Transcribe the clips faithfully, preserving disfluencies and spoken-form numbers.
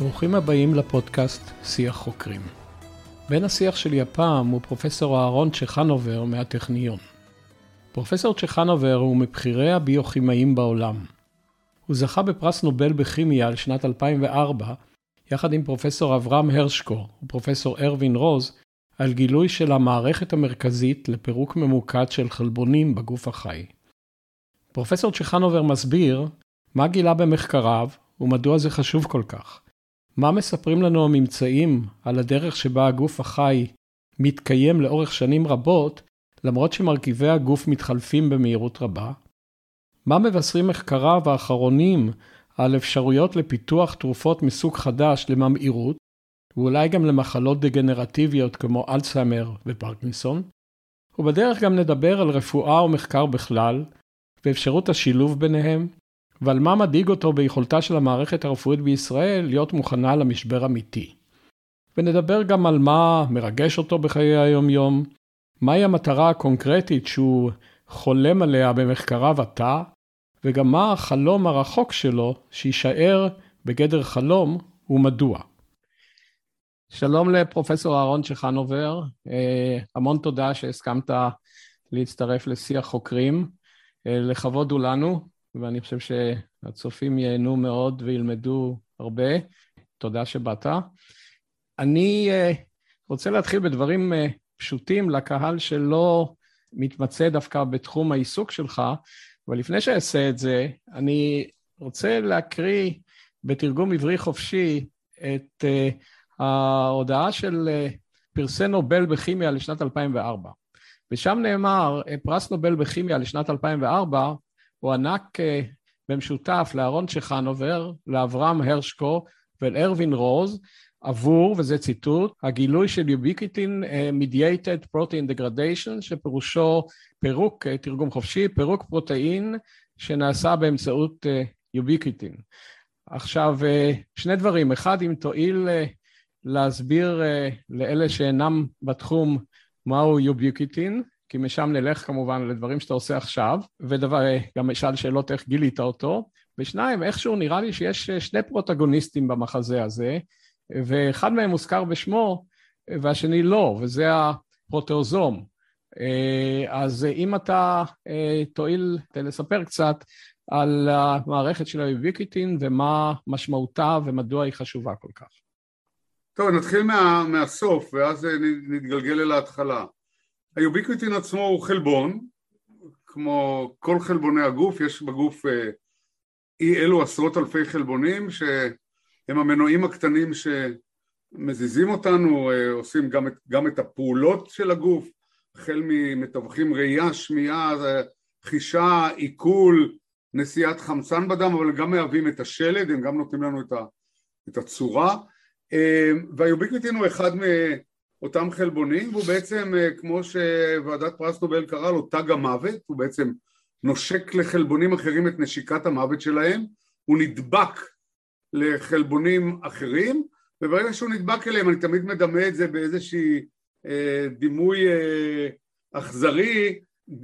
ברוכים הבאים לפודקאסט שיח חוקרים. בין השיח שלי הפעם הוא פרופסור אהרון צ'חנובר מהטכניון. פרופסור צ'חנובר הוא מבחירי הביוכימאים בעולם. הוא זכה בפרס נובל בכימיה לשנת אלפיים וארבע, יחד עם פרופסור אברהם הרשקו ופרופסור אירווין רוז, על גילוי של המערכת המרכזית לפירוק ממוקד של חלבונים בגוף החי. פרופסור צ'חנובר מסביר מה גילה במחקריו ומדוע זה חשוב כל כך. מה מספרים לנו הממצאים על הדרך שבה הגוף החי מתקיים לאורך שנים רבות, למרות שמרכיבי הגוף מתחלפים במהירות רבה? מה מבשרים מחקריו האחרונים על אפשרויות לפיתוח תרופות מסוג חדש לממאירות, ואולי גם למחלות דגנרטיביות כמו אלצהיימר ופרקינסון? ובדרך גם נדבר על רפואה ומחקר בכלל, ואפשרות השילוב ביניהם, ועל מה מדאיג אותו ביכולתה של המערכת הרפואית בישראל להיות מוכנה למשבר אמיתי. ונדבר גם על מה מרגש אותו בחיי היום-יום, מהי המטרה הקונקרטית שהוא חולם עליה במחקריו עתה, וגם מה החלום הרחוק שלו שישאר בגדר חלום ומדוע. שלום לפרופסור אהרון צ'חנובר, המון תודה שהסכמת להצטרף לשיח חוקרים, לכבוד הוא לנו. ואני חושב שהצופים ייהנו מאוד וילמדו הרבה. תודה שבאת. אני רוצה להתחיל בדברים פשוטים לקהל שלא מתמצא דווקא בתחום העיסוק שלך, אבל לפני שאעשה את זה, אני רוצה להקריא בתרגום עברי חופשי את ההודעה של פרסי נובל בכימיה לשנת אלפיים וארבע. ושם נאמר, פרס נובל בכימיה לשנת אלפיים וארבע, הוא ענק במשותף לאהרון צ'חנובר, לאברהם הרשקו ולארווין רוז, עבור, וזה ציטוט, הגילוי של ubiquitin mediated protein degradation, שפירושו פירוק, תרגום חופשי, פירוק פרוטאין שנעשה באמצעות ubiquitin. עכשיו, שני דברים. אחד, אם תועיל להסביר לאלה שאינם בתחום מהו ubiquitin, כי משם נלך כמובן לדברים שאתה עושה עכשיו, וגם שאל שאלות איך גילית אותו, ושניים, איכשהו נראה לי שיש שני פרוטגוניסטים במחזה הזה, ואחד מהם מוזכר בשמו, והשני לא, וזה הפרוטאוזום. אז אם אתה תועיל לספר קצת על המערכת של ה-ubiquitin, ומה משמעותה ומדוע היא חשובה כל כך. טוב, נתחיל מה, מהסוף, ואז נתגלגל אל ההתחלה. היוביקיטין עצמו הוא חלבון, כמו כל חלבוני הגוף, יש בגוף אי אלו עשרות אלפי חלבונים שהם המנועים הקטנים שמזיזים אותנו, עושים גם את, גם את הפעולות של הגוף, החל ממתווכים ראייה, שמיעה, חישה, עיכול, נשיאת חמצן בדם, אבל גם מהווים את השלד, הם גם נותנים לנו את, ה, את הצורה, והיוביקיטין הוא אחד מ... אותם חלבונים, והוא בעצם, כמו שוועדת פרס נובל קרא לו, תג המוות, הוא בעצם נושק לחלבונים אחרים את נשיקת המוות שלהם, הוא נדבק לחלבונים אחרים, וברגע שהוא נדבק אליהם, אני תמיד מדמה את זה באיזושהי אה, דימוי אה, אכזרי,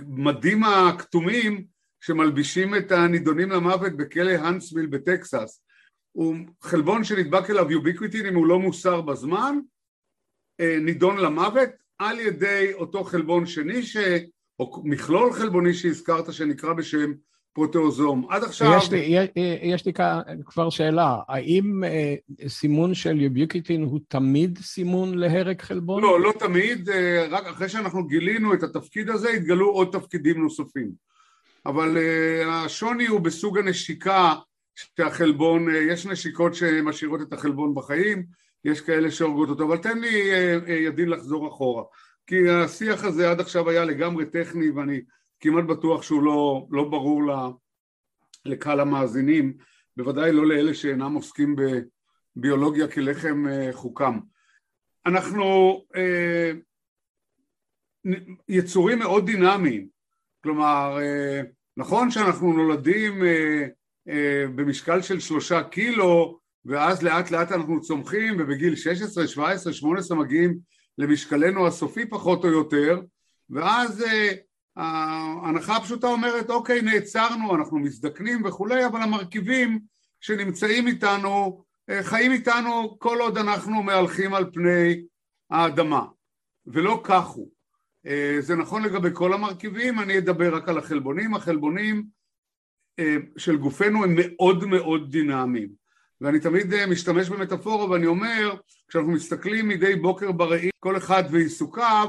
מדים הכתומים, שמלבישים את הנידונים למוות בכלא הנסוויל בטקסס. הוא חלבון שנדבק אליו ubiquitin, אם הוא לא מוסר בזמן, נידון למוות על ידי אותו חלבון שני ש... או מכלול חלבוני שהזכרת שנקרא בשם פרוטאוזום. עד עכשיו... יש לי, יש, יש לי כבר שאלה, האם אה, סימון של ubiquitin הוא תמיד סימון להרג חלבון? לא, לא תמיד, אה, רק אחרי שאנחנו גילינו את התפקיד הזה התגלו עוד תפקידים נוספים. אבל אה, השוני הוא בסוג הנשיקה שהחלבון, אה, יש נשיקות שמשאירות את החלבון בחיים, יש כאלה שהורגות אותו, אבל תן לי ידין לחזור אחורה, כי השיח הזה עד עכשיו היה לגמרי טכני, ואני כמעט בטוח שהוא לא, לא ברור לקהל המאזינים, בוודאי לא לאלה שאינם עוסקים בביולוגיה כלחם חוקם. אנחנו אה, יצורים מאוד דינמיים, כלומר, אה, נכון שאנחנו נולדים אה, אה, במשקל של שלושה קילו, ואז לאט לאט אנחנו צומחים, ובגיל שש עשרה, שבע עשרה, שמונה עשרה מגיעים למשקלנו הסופי פחות או יותר, ואז אה, ההנחה הפשוטה אומרת, אוקיי, נעצרנו, אנחנו מזדקנים וכולי, אבל המרכיבים שנמצאים איתנו חיים איתנו כל עוד אנחנו מהלכים על פני האדמה, ולא כך הוא. זה נכון לגבי כל המרכיבים, אני אדבר רק על החלבונים. החלבונים של גופנו הם מאוד מאוד דינמיים, ואני תמיד משתמש במטאפורה ואני אומר, כשאנחנו מסתכלים מדי בוקר בראי, כל אחד ועיסוקיו,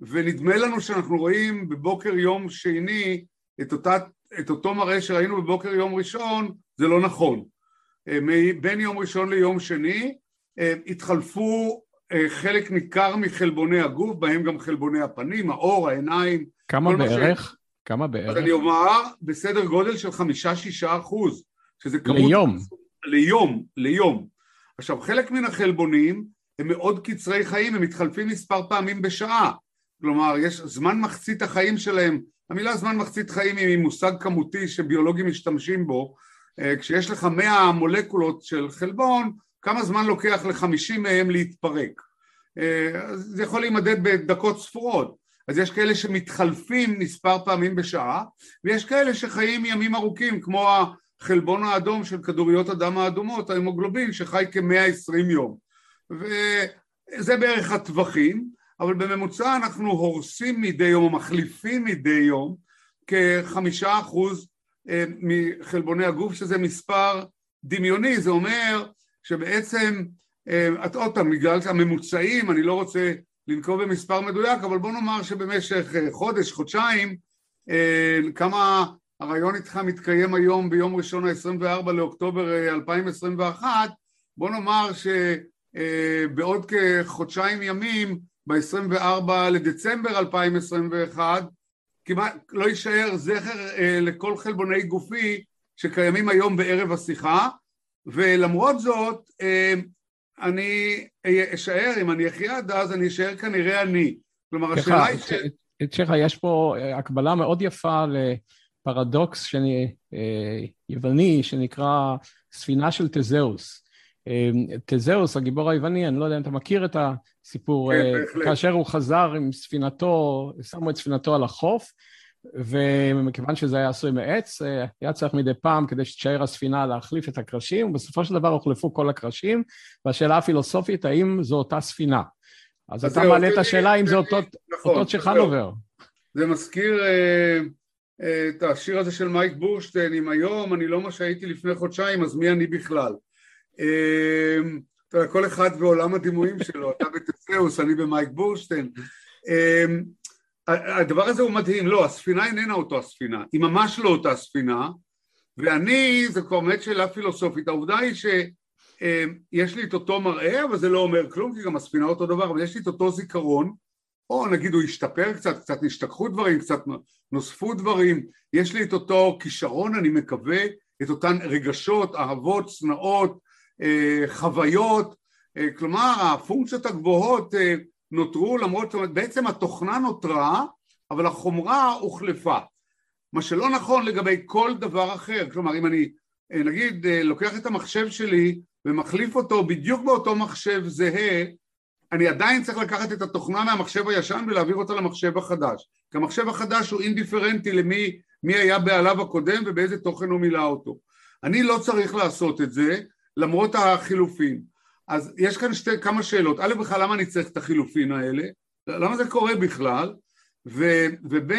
ונדמה לנו שאנחנו רואים בבוקר יום שני את, אותה, את אותו מראה שראינו בבוקר יום ראשון, זה לא נכון. בין יום ראשון ליום שני התחלפו חלק ניכר מחלבוני הגוף, בהם גם חלבוני הפנים, האור, העיניים. כמה בערך? ש... כמה בערך? אז אני אומר, בסדר גודל של חמישה עד שישה אחוז. שזה כמות... ליום. ליום, ליום. עכשיו, חלק מן החלבונים הם מאוד קצרי חיים, הם מתחלפים מספר פעמים בשעה. כלומר, יש זמן מחצית החיים שלהם. המילה זמן מחצית חיים היא מושג כמותי שביולוגים משתמשים בו. כשיש לך מאה מולקולות של חלבון, כמה זמן לוקח ל-חמישים מהם להתפרק? זה יכול להימדד בדקות ספורות. אז יש כאלה שמתחלפים מספר פעמים בשעה, ויש כאלה שחיים ימים ארוכים, כמו החלבון האדום של כדוריות הדם האדומות, ההמוגלובין, שחי כ-מאה ועשרים יום. וזה בערך הטווחים, אבל בממוצע אנחנו הורסים מדי יום, מחליפים מדי יום, כ-חמישה אחוז מחלבוני הגוף, שזה מספר דמיוני. זה אומר שבעצם, את עוד פעם, בגלל הממוצעים, אני לא רוצה לנקוב במספר מדויק, אבל בוא נאמר שבמשך חודש, חודשיים, כמה הרעיון איתך מתקיים היום ביום ראשון ה-עשרים וארבעה לאוקטובר אלפיים עשרים ואחת, בוא נאמר שבעוד כחודשיים ימים, ב-עשרים וארבעה לדצמבר אלפיים עשרים ואחת, כמעט לא יישאר זכר לכל חלבוני גופי שקיימים היום בערב השיחה, ולמרות זאת, אני אשאר, אם אני אחיה עד אז, אני אשאר כנראה אני. כלומר, השאלה היא ש... שכה, יש פה הקבלה מאוד יפה לפרדוקס שאני, יווני שנקרא ספינה של תזאוס. תזאוס, הגיבור היווני, אני לא יודע אם אתה מכיר את הסיפור, כאשר הוא חזר עם ספינתו, שמו את ספינתו על החוף, ומכיוון שזה היה עשוי מעץ, היה צריך מדי פעם כדי שתשאר הספינה להחליף את הקרשים, ובסופו של דבר הוחלפו כל הקרשים, והשאלה הפילוסופית, האם זו אותה ספינה? אז אתה מעלה את השאלה אם זה אותות צ'חנובר. זה מזכיר את השיר הזה של מייק בורשטיין, אם היום אני לא מה שהייתי לפני חודשיים, אז מי אני בכלל? אתה יודע, כל אחד בעולם הדימויים שלו, אתה בתזאוס, אני במייק בורשטיין. הדבר הזה הוא מדהים, לא, הספינה איננה אותו הספינה, היא ממש לא אותה ספינה, ואני, זה כבר באמת שאלה פילוסופית, העובדה היא שיש לי את אותו מראה, אבל זה לא אומר כלום, כי גם הספינה אותו דבר, אבל יש לי את אותו זיכרון, או נגיד הוא השתפר קצת, קצת נשתכחו דברים, קצת נוספו דברים, יש לי את אותו כישרון, אני מקווה, את אותן רגשות, אהבות, צנאות, חוויות, כלומר, הפונקציות הגבוהות, נותרו, למרות שבעצם התוכנה נותרה, אבל החומרה הוחלפה. מה שלא נכון לגבי כל דבר אחר. כלומר, אם אני, נגיד, לוקח את המחשב שלי ומחליף אותו בדיוק באותו מחשב זהה, אני עדיין צריך לקחת את התוכנה מהמחשב הישן ולהעביר אותה למחשב החדש. כי המחשב החדש הוא אינדיפרנטי למי מי היה בעליו הקודם ובאיזה תוכן הוא מילא אותו. אני לא צריך לעשות את זה, למרות החילופים. אז יש כאן שתי, כמה שאלות, א' בכלל למה אני צריך את החילופין האלה, למה זה קורה בכלל, ו, וב'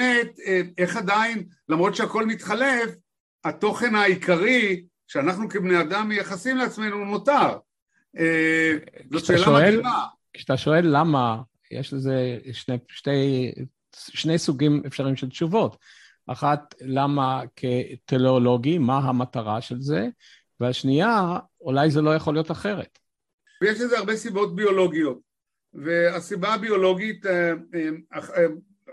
איך עדיין, למרות שהכל מתחלף, התוכן העיקרי שאנחנו כבני אדם מייחסים לעצמנו מותר. זאת שאלה מדהימה. כשאתה שואל למה, יש לזה שני, שתי, שני סוגים אפשריים של תשובות, אחת למה כתיאולוגי, מה המטרה של זה, והשנייה אולי זה לא יכול להיות אחרת. ויש לזה הרבה סיבות ביולוגיות, והסיבה הביולוגית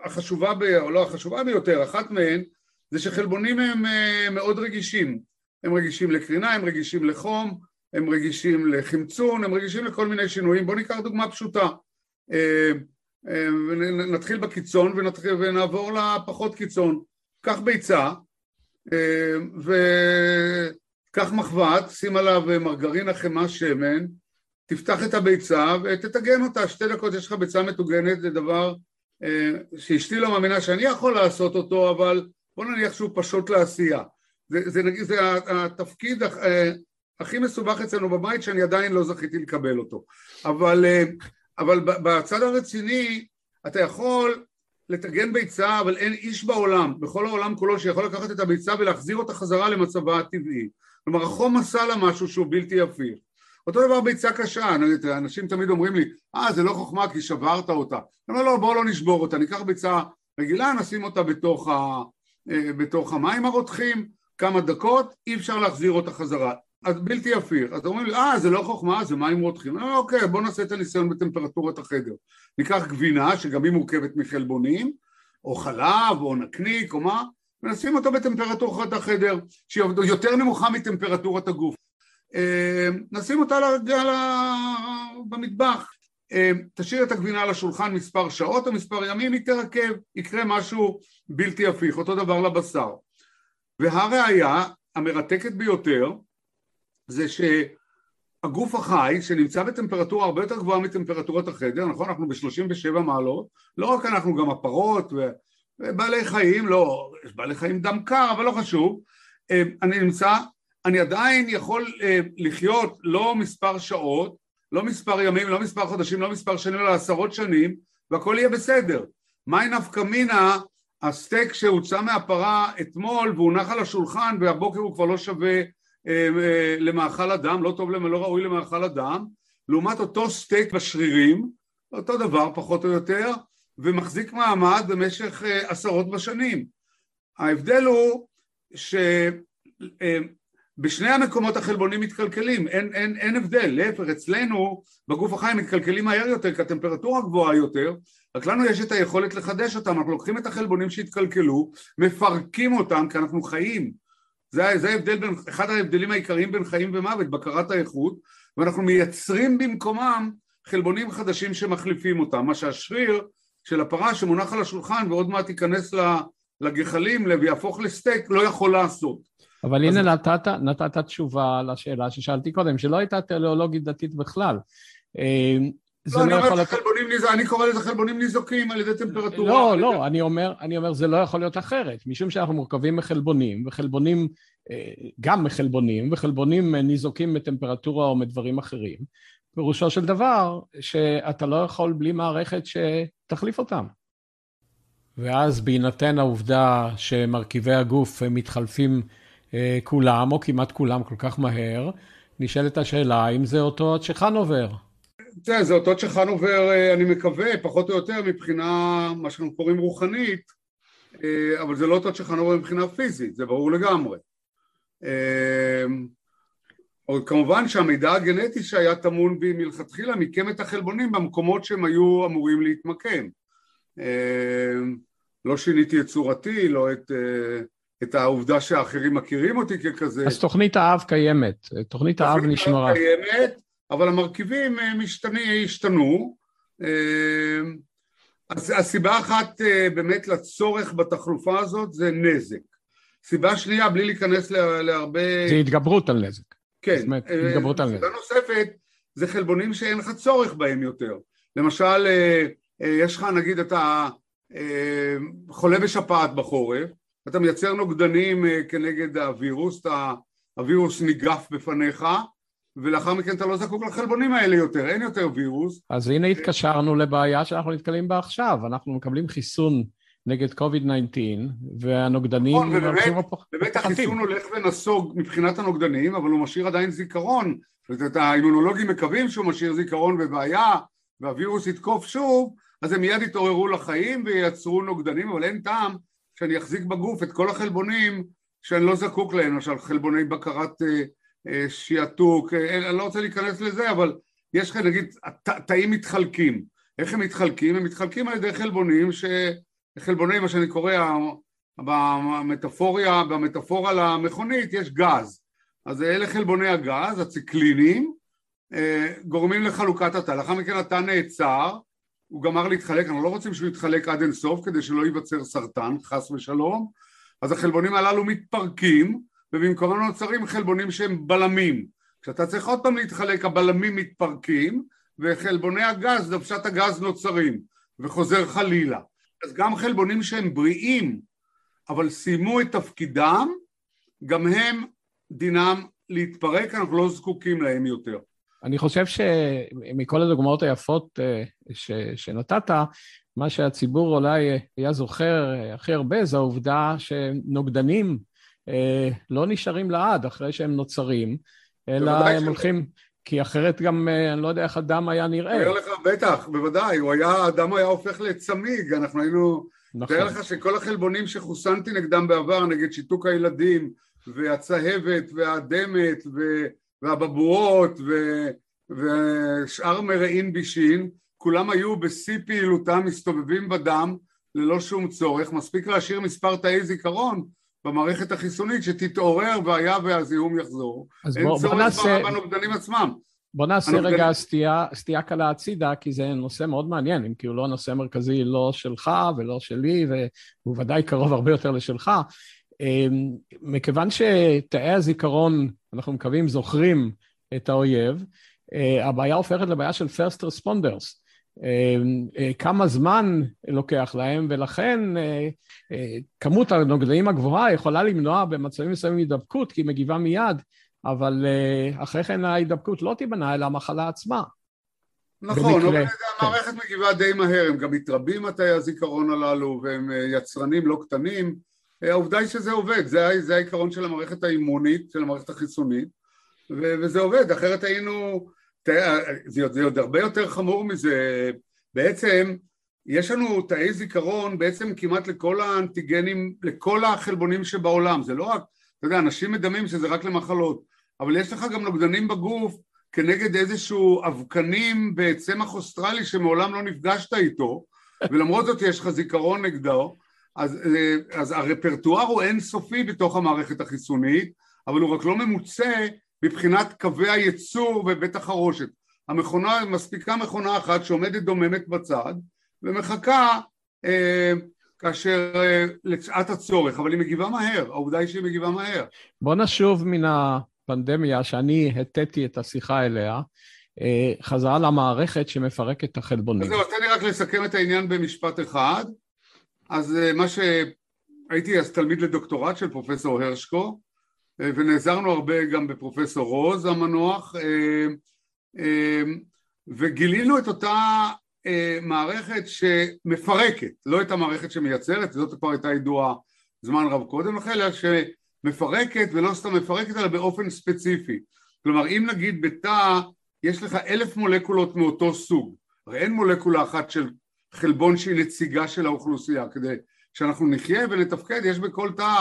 החשובה, או לא החשובה ביותר, אחת מהן, זה שחלבונים הם מאוד רגישים, הם רגישים לקרינה, הם רגישים לחום, הם רגישים לחמצון, הם רגישים לכל מיני שינויים. בואו ניקח דוגמה פשוטה, נתחיל בקיצון ונעבור לפחות קיצון, קח ביצה, וקח מחבת, שים עליו מרגרין, החמאה, שמן, תפתח את הביצה ותתגן אותה, שתי דקות יש לך ביצה מתוגנת, זה דבר אה, שאשתי לא מאמינה שאני יכול לעשות אותו, אבל בוא נניח שהוא פשוט לעשייה. זה, זה, זה, זה התפקיד אה, הכי מסובך אצלנו בבית שאני עדיין לא זכיתי לקבל אותו. אבל, אבל בצד הרציני, אתה יכול לתגן ביצה, אבל אין איש בעולם, בכל העולם כולו, שיכול לקחת את הביצה ולהחזיר אותה חזרה למצבה הטבעי. כלומר, החום עשה לה משהו שהוא בלתי יפיר. אותו דבר ביצה קשה, אנשים תמיד אומרים לי, אה, זה לא חוכמה כי שברת אותה. אני אומר, לא, בואו לא נשבור אותה, ניקח ביצה רגילה, נשים אותה בתוך, ה, בתוך המים הרותחים, כמה דקות, אי אפשר להחזיר אותה חזרה. אז בלתי יפיר. אז אומרים לי, אה, זה לא חוכמה, זה מים רותחים. אני אומר, אוקיי, בואו נעשה את הניסיון בטמפרטורת החדר. ניקח גבינה, שגם היא מורכבת מחלבונים, או חלב, או נקניק, או מה, ונשים אותה בטמפרטורת החדר, שהיא יותר נמוכה מטמפרטורת הגוף. נשים אותה במטבח, תשאיר את הגבינה על השולחן מספר שעות או מספר ימים, היא תרכב, יקרה משהו בלתי הפיך, אותו דבר לבשר. והראיה המרתקת ביותר, זה שהגוף החי שנמצא בטמפרטורה הרבה יותר גבוהה מטמפרטורת החדר, נכון? אנחנו ב-שלושים ושבע מעלות, לא רק אנחנו, גם הפרות ובעלי חיים, לא, יש בעלי חיים דם קר, אבל לא חשוב, אני נמצא, אני עדיין יכול אה, לחיות לא מספר שעות, לא מספר ימים, לא מספר חודשים, לא מספר שנים, אלא עשרות שנים, והכל יהיה בסדר. מי נפקא מינה, הסטייק שהוצא מהפרה אתמול, והוא נח על השולחן, והבוקר הוא כבר לא שווה אה, אה, למאכל אדם, לא טוב, לא ראוי למאכל אדם, לעומת אותו סטייק בשרירים, אותו דבר פחות או יותר, ומחזיק מעמד במשך אה, עשרות בשנים. ההבדל הוא ש... אה, בשני המקומות החלבונים מתקלקלים, אין, אין, אין הבדל, להפך, אצלנו בגוף החיים מתקלקלים מהר יותר, כי הטמפרטורה גבוהה יותר, רק לנו יש את היכולת לחדש אותם, אנחנו לוקחים את החלבונים שהתקלקלו, מפרקים אותם, כי אנחנו חיים, זה, זה ההבדל בין, אחד ההבדלים העיקריים בין חיים ומוות, בקרת האיכות, ואנחנו מייצרים במקומם חלבונים חדשים שמחליפים אותם, מה שהשריר של הפרה שמונח על השולחן, ועוד מעט ייכנס לגחלים, ויהפוך לסטייק, לא יכול לעשות. אבל הנה נתת, נתת תשובה לשאלה ששאלתי קודם, שלא הייתה תיאולוגית דתית בכלל. לא, אני אומר את חלבונים ניזוקים, אני קורא לזה חלבונים ניזוקים על ידי טמפרטורה. לא, לא, אני אומר, אני אומר, זה לא יכול להיות אחרת, משום שאנחנו מורכבים מחלבונים, וחלבונים, גם מחלבונים, וחלבונים ניזוקים מטמפרטורה או מדברים אחרים. פירושו של דבר, שאתה לא יכול בלי מערכת שתחליף אותם. ואז בהינתן העובדה שמרכיבי הגוף מתחלפים כולם, או כמעט כולם, כל כך מהר, נשאלת השאלה, אם זה אותו צ'חנובר? זה, זה אותו צ'חנובר, אני מקווה, פחות או יותר, מבחינה, מה שאנחנו קוראים רוחנית, אבל זה לא אותו צ'חנובר מבחינה פיזית, זה ברור לגמרי. כמובן שהמידע הגנטי שהיה טמון בי מלכתחילה, מיקם את החלבונים במקומות שהם היו אמורים להתמקם. לא שיניתי את צורתי, לא את... את העובדה שהאחרים מכירים אותי ככזה. אז תוכנית האב קיימת, תוכנית האב נשמרה. תוכנית האב קיימת, אבל המרכיבים השתנו. אז הסיבה אחת באמת לצורך בתחלופה הזאת זה נזק. סיבה שנייה, בלי להיכנס להרבה... זה התגברות על נזק. כן. זאת אומרת, התגברות על נזק. סיבה נוספת, זה חלבונים שאין לך צורך בהם יותר. למשל, יש לך, נגיד, אתה חולה בשפעת בחורף, אתה מייצר נוגדנים כנגד הווירוס, הווירוס ניגף בפניך, ולאחר מכן אתה לא זקוק לחלבונים האלה יותר, אין יותר וירוס. אז הנה התקשרנו לבעיה שאנחנו נתקלים בה עכשיו, אנחנו מקבלים חיסון נגד קוביד תשע עשרה, והנוגדנים... נכון, ובאמת, באמת החיסון הולך ונסוג מבחינת הנוגדנים, אבל הוא משאיר עדיין זיכרון, ואת האימונולוגים מקווים שהוא משאיר זיכרון בבעיה, והווירוס יתקוף שוב, אז הם מיד יתעוררו לחיים וייצרו נוגדנים, אבל אין טעם, שאני אחזיק בגוף את כל החלבונים שאני לא זקוק להם, למשל חלבוני בקרת אה, אה, שיעתוק, אה, אני לא רוצה להיכנס לזה, אבל יש לך, נגיד, תאים מתחלקים. איך הם מתחלקים? הם מתחלקים על ידי חלבונים, ש... חלבונים, מה שאני קורא, במטאפוריה, במטאפורה למכונית, יש גז. אז אלה חלבוני הגז, הציקלינים, אה, גורמים לחלוקת התא. לאחר מכן התא נעצר, הוא גמר להתחלק, אנחנו לא רוצים שהוא יתחלק עד אין סוף, כדי שלא ייווצר סרטן, חס ושלום, אז החלבונים הללו מתפרקים, ובמקום נוצרים חלבונים שהם בלמים, כשאתה צריך עוד פעם להתחלק, הבלמים מתפרקים, וחלבוני הגז, דוושת הגז נוצרים, וחוזר חלילה, אז גם חלבונים שהם בריאים, אבל סיימו את תפקידם, גם הם דינם להתפרק, אנחנו לא זקוקים להם יותר. אני חושב שמכל הדוגמאות היפות ש... שנתת, מה שהציבור אולי היה זוכר הכי הרבה, זה העובדה שנוגדנים לא נשארים לעד אחרי שהם נוצרים, אלא הם הולכים, כי אחרת גם אני לא יודע איך אדם היה נראה. תאר לך, בטח, בוודאי, האדם היה הופך לצמיג, אנחנו היינו, תאר לך שכל החלבונים שחוסנתי נגדם בעבר, נגד שיתוק הילדים, והצהבת, והדמת, והבבואות, ושאר מרעין בישין, כולם היו בשיא פעילותם, מסתובבים בדם, ללא שום צורך, מספיק להשאיר מספר תאי זיכרון, במערכת החיסונית שתתעורר והיה והזיהום יחזור. אז בוא, בוא נעשה... בנוגדנים עצמם. בוא נעשה הנוגדנים... רגע סטייה, סטייה קלה הצידה, כי זה נושא מאוד מעניין, אם כי הוא לא נושא מרכזי לא שלך ולא שלי, והוא ודאי קרוב הרבה יותר לשלך. מכיוון שתאי הזיכרון, אנחנו מקווים, זוכרים את האויב, הבעיה הופכת לבעיה של first responders. כמה זמן לוקח להם, ולכן כמות הנוגדנים הגבוהה יכולה למנוע במצבים מסוימים הידבקות, כי היא מגיבה מיד, אבל אחרי כן ההידבקות לא תיבנה, אלא המחלה עצמה. נכון, במקרה, אבל כן. המערכת מגיבה די מהר, הם גם מתרבים מתי הזיכרון הללו, והם יצרנים לא קטנים. העובדה היא שזה עובד, זה, זה העיקרון של המערכת האימונית, של המערכת החיסונית, ו- וזה עובד, אחרת היינו... זה עוד הרבה יותר חמור מזה, בעצם יש לנו תאי זיכרון בעצם כמעט לכל האנטיגנים, לכל החלבונים שבעולם, זה לא רק, אתה יודע, אנשים מדמים שזה רק למחלות, אבל יש לך גם נוגדנים בגוף כנגד איזשהו אבקנים בצמח אוסטרלי שמעולם לא נפגשת איתו, ולמרות זאת יש לך זיכרון נגדו, אז, אז הרפרטואר הוא אינסופי בתוך המערכת החיסונית, אבל הוא רק לא ממוצא, מבחינת קווי הייצור ובית החרושת. המכונה, מספיקה מכונה אחת שעומדת דוממת בצד, ומחכה אה, כאשר אה, לשעת הצורך, אבל היא מגיבה מהר, העובדה היא שהיא מגיבה מהר. בוא נשוב מן הפנדמיה שאני הטעתי את השיחה אליה, אה, חזרה למערכת שמפרקת את החלבונים. אז תן לי רק לסכם את העניין במשפט אחד, אז אה, מה שהייתי אז תלמיד לדוקטורט של פרופסור הרשקו, ונעזרנו הרבה גם בפרופסור רוז המנוח, וגילינו את אותה מערכת שמפרקת, לא את המערכת שמייצרת, זאת כבר הייתה ידועה זמן רב קודם לכן, אלא שמפרקת ולא סתם מפרקת, אלא באופן ספציפי. כלומר, אם נגיד בתא יש לך אלף מולקולות מאותו סוג, הרי אין מולקולה אחת של חלבון שהיא נציגה של האוכלוסייה, כדי שאנחנו נחיה ונתפקד, יש בכל תא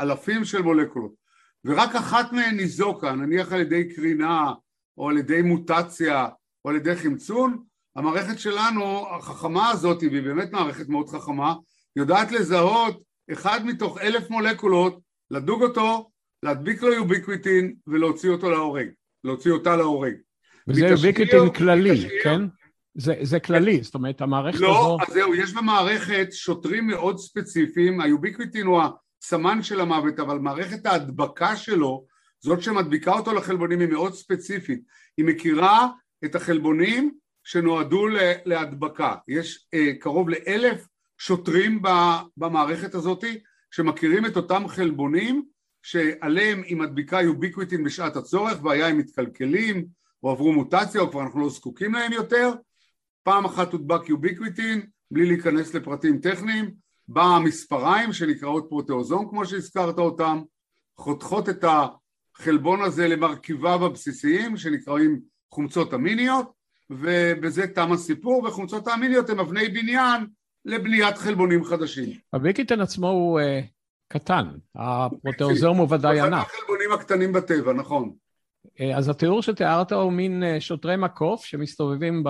אלפים של מולקולות. ורק אחת מהן ניזוקה, נניח על ידי קרינה, או על ידי מוטציה, או על ידי חמצון, המערכת שלנו, החכמה הזאת, והיא באמת מערכת מאוד חכמה, יודעת לזהות אחד מתוך אלף מולקולות, לדוג אותו, להדביק לו יוביקיטין, ולהוציא אותו להורג, להוציא אותה להורג. וזה יוביקיטין כללי, כן? זה, זה כללי, זאת אומרת, המערכת לא, הזו... לא, אז זהו, יש במערכת שוטרים מאוד ספציפיים, היוביקיטין הוא ה... סמן של המוות, אבל מערכת ההדבקה שלו, זאת שמדביקה אותו לחלבונים היא מאוד ספציפית, היא מכירה את החלבונים שנועדו להדבקה, יש אה, קרוב לאלף שוטרים במערכת הזאת, שמכירים את אותם חלבונים, שעליהם היא מדביקה יוביקיטין בשעת הצורך, והיה הם מתקלקלים, או עברו מוטציה, או כבר אנחנו לא זקוקים להם יותר, פעם אחת הודבק יוביקיטין, בלי להיכנס לפרטים טכניים, במספריים שנקראות פרוטאוזום, כמו שהזכרת אותם, חותכות את החלבון הזה למרכיביו הבסיסיים, שנקראים חומצות אמיניות, ובזה תם הסיפור, וחומצות האמיניות הם אבני בניין לבניית חלבונים חדשים. הויקיטין עצמו הוא אה, קטן, הפרוטאוזום הוא ודאי ענק. החלבונים הקטנים בטבע, נכון. אה, אז התיאור שתיארת הוא מין שוטרי מקוף שמסתובבים ב...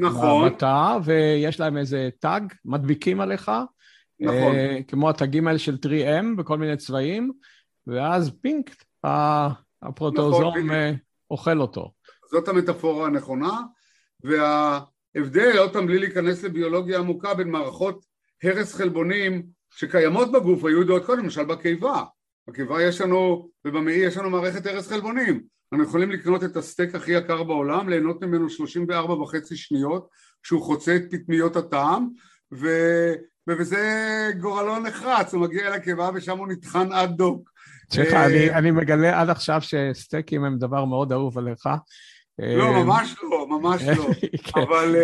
נכון. במטה, ויש להם איזה טאג, מדביקים עליך, נכון. Uh, כמו התגים האלה של שלוש אם בכל מיני צבעים, ואז פינק, הפרוטאוזום נכון, uh, אוכל אותו. זאת המטאפורה הנכונה, וההבדל, עוד פעם בלי להיכנס לביולוגיה עמוקה, בין מערכות הרס חלבונים שקיימות בגוף, היו דעות קודם, למשל בקיבה. בקיבה יש לנו, ובמעי יש לנו מערכת הרס חלבונים. אנחנו יכולים לקנות את הסטייק הכי יקר בעולם, ליהנות ממנו שלושים וארבע וחצי שניות, כשהוא חוצה את פטמיות הטעם, ו... ובזה גורלו נחרץ, הוא מגיע אל הקיבה ושם הוא נטחן עד דוק. סליחה, אני מגלה עד עכשיו שסטייקים הם דבר מאוד אהוב עליך. לא, ממש לא, ממש לא. אבל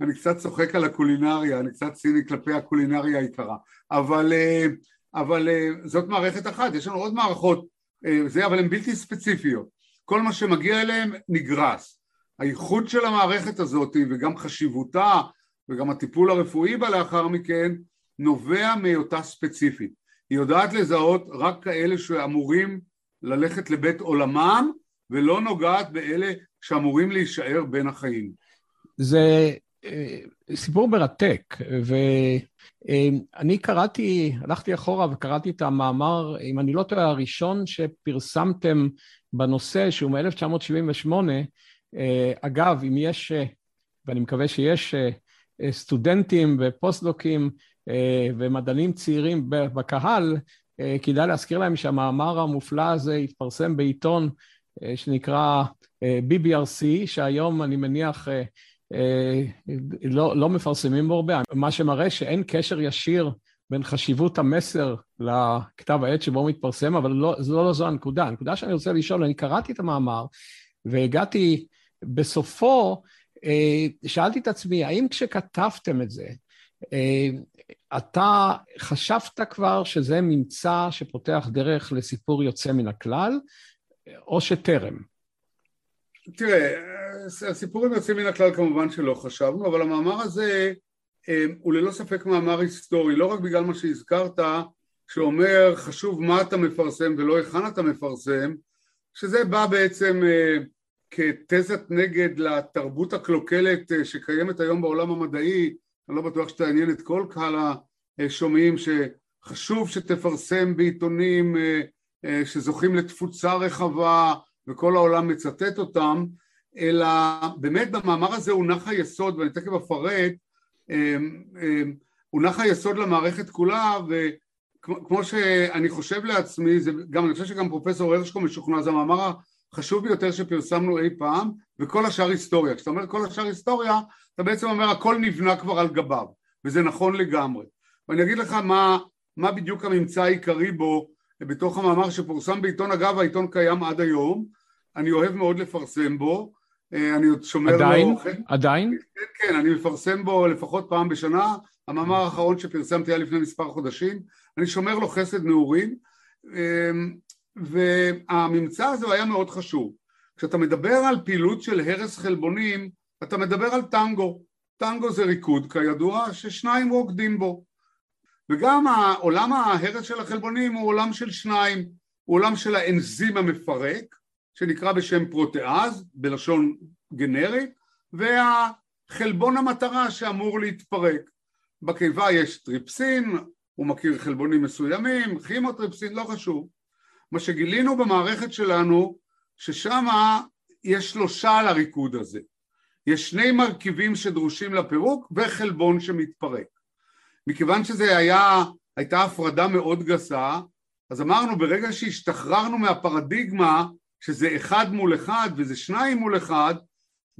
אני קצת צוחק על הקולינריה, אני קצת ציני כלפי הקולינריה היקרה. אבל זאת מערכת אחת, יש לנו עוד מערכות, אבל הן בלתי ספציפיות. כל מה שמגיע אליהן נגרס. הייחוד של המערכת הזאת וגם חשיבותה וגם הטיפול הרפואי בה לאחר מכן נובע מאותה ספציפית. היא יודעת לזהות רק כאלה שאמורים ללכת לבית עולמם, ולא נוגעת באלה שאמורים להישאר בין החיים. זה סיפור מרתק, ואני קראתי, הלכתי אחורה וקראתי את המאמר, אם אני לא טועה, הראשון שפרסמתם בנושא, שהוא מ-אלף תשע מאות שבעים ושמונה, אגב, אם יש, ואני מקווה שיש סטודנטים ופוסט-דוקים, ומדענים צעירים בקהל, כדאי להזכיר להם שהמאמר המופלא הזה התפרסם בעיתון שנקרא בי בי אר סי, שהיום אני מניח לא, לא מפרסמים הרבה, מה שמראה שאין קשר ישיר בין חשיבות המסר לכתב העת שבו מתפרסם, אבל לא, לא, לא זו הנקודה. הנקודה שאני רוצה לשאול, אני קראתי את המאמר והגעתי בסופו, שאלתי את עצמי, האם כשכתבתם את זה, אתה חשבת כבר שזה ממצא שפותח דרך לסיפור יוצא מן הכלל, או שטרם? תראה, הסיפורים יוצאים מן הכלל כמובן שלא חשבנו, אבל המאמר הזה הוא ללא ספק מאמר היסטורי, לא רק בגלל מה שהזכרת, שאומר חשוב מה אתה מפרסם ולא היכן אתה מפרסם, שזה בא בעצם כתזת נגד לתרבות הקלוקלת שקיימת היום בעולם המדעי, אני לא בטוח שתעניין את כל קהל השומעים שחשוב שתפרסם בעיתונים שזוכים לתפוצה רחבה וכל העולם מצטט אותם, אלא באמת במאמר הזה הוא נח היסוד, ואני תכף אפרט, הוא נח היסוד למערכת כולה, וכמו שאני חושב לעצמי, זה גם, אני חושב שגם פרופסור הרשקו משוכנע, זה המאמר החשוב ביותר שפרסמנו אי פעם, וכל השאר היסטוריה. כשאתה אומר כל השאר היסטוריה, אתה בעצם אומר הכל נבנה כבר על גביו, וזה נכון לגמרי. ואני אגיד לך מה, מה בדיוק הממצא העיקרי בו, בתוך המאמר שפורסם בעיתון, אגב, העיתון קיים עד היום, אני אוהב מאוד לפרסם בו, אני עוד שומר עדיין, לו... עדיין? עדיין? כן, כן, אני מפרסם בו לפחות פעם בשנה, המאמר האחרון שפרסמתי היה לפני מספר חודשים, אני שומר לו חסד נעורים, והממצא הזה היה מאוד חשוב. כשאתה מדבר על פעילות של הרס חלבונים, אתה מדבר על טנגו. טנגו זה ריקוד, כידוע, ששניים רוקדים בו. וגם העולם ההרס של החלבונים הוא עולם של שניים, הוא עולם של האנזים המפרק, שנקרא בשם פרוטאז, בלשון גנרית, והחלבון המטרה שאמור להתפרק. בקיבה יש טריפסין, הוא מכיר חלבונים מסוימים, כימוטריפסין, לא חשוב. מה שגילינו במערכת שלנו, ששם יש שלושה לריקוד הזה. יש שני מרכיבים שדרושים לפירוק וחלבון שמתפרק. מכיוון שזה היה, הייתה הפרדה מאוד גסה, אז אמרנו ברגע שהשתחררנו מהפרדיגמה שזה אחד מול אחד וזה שניים מול אחד,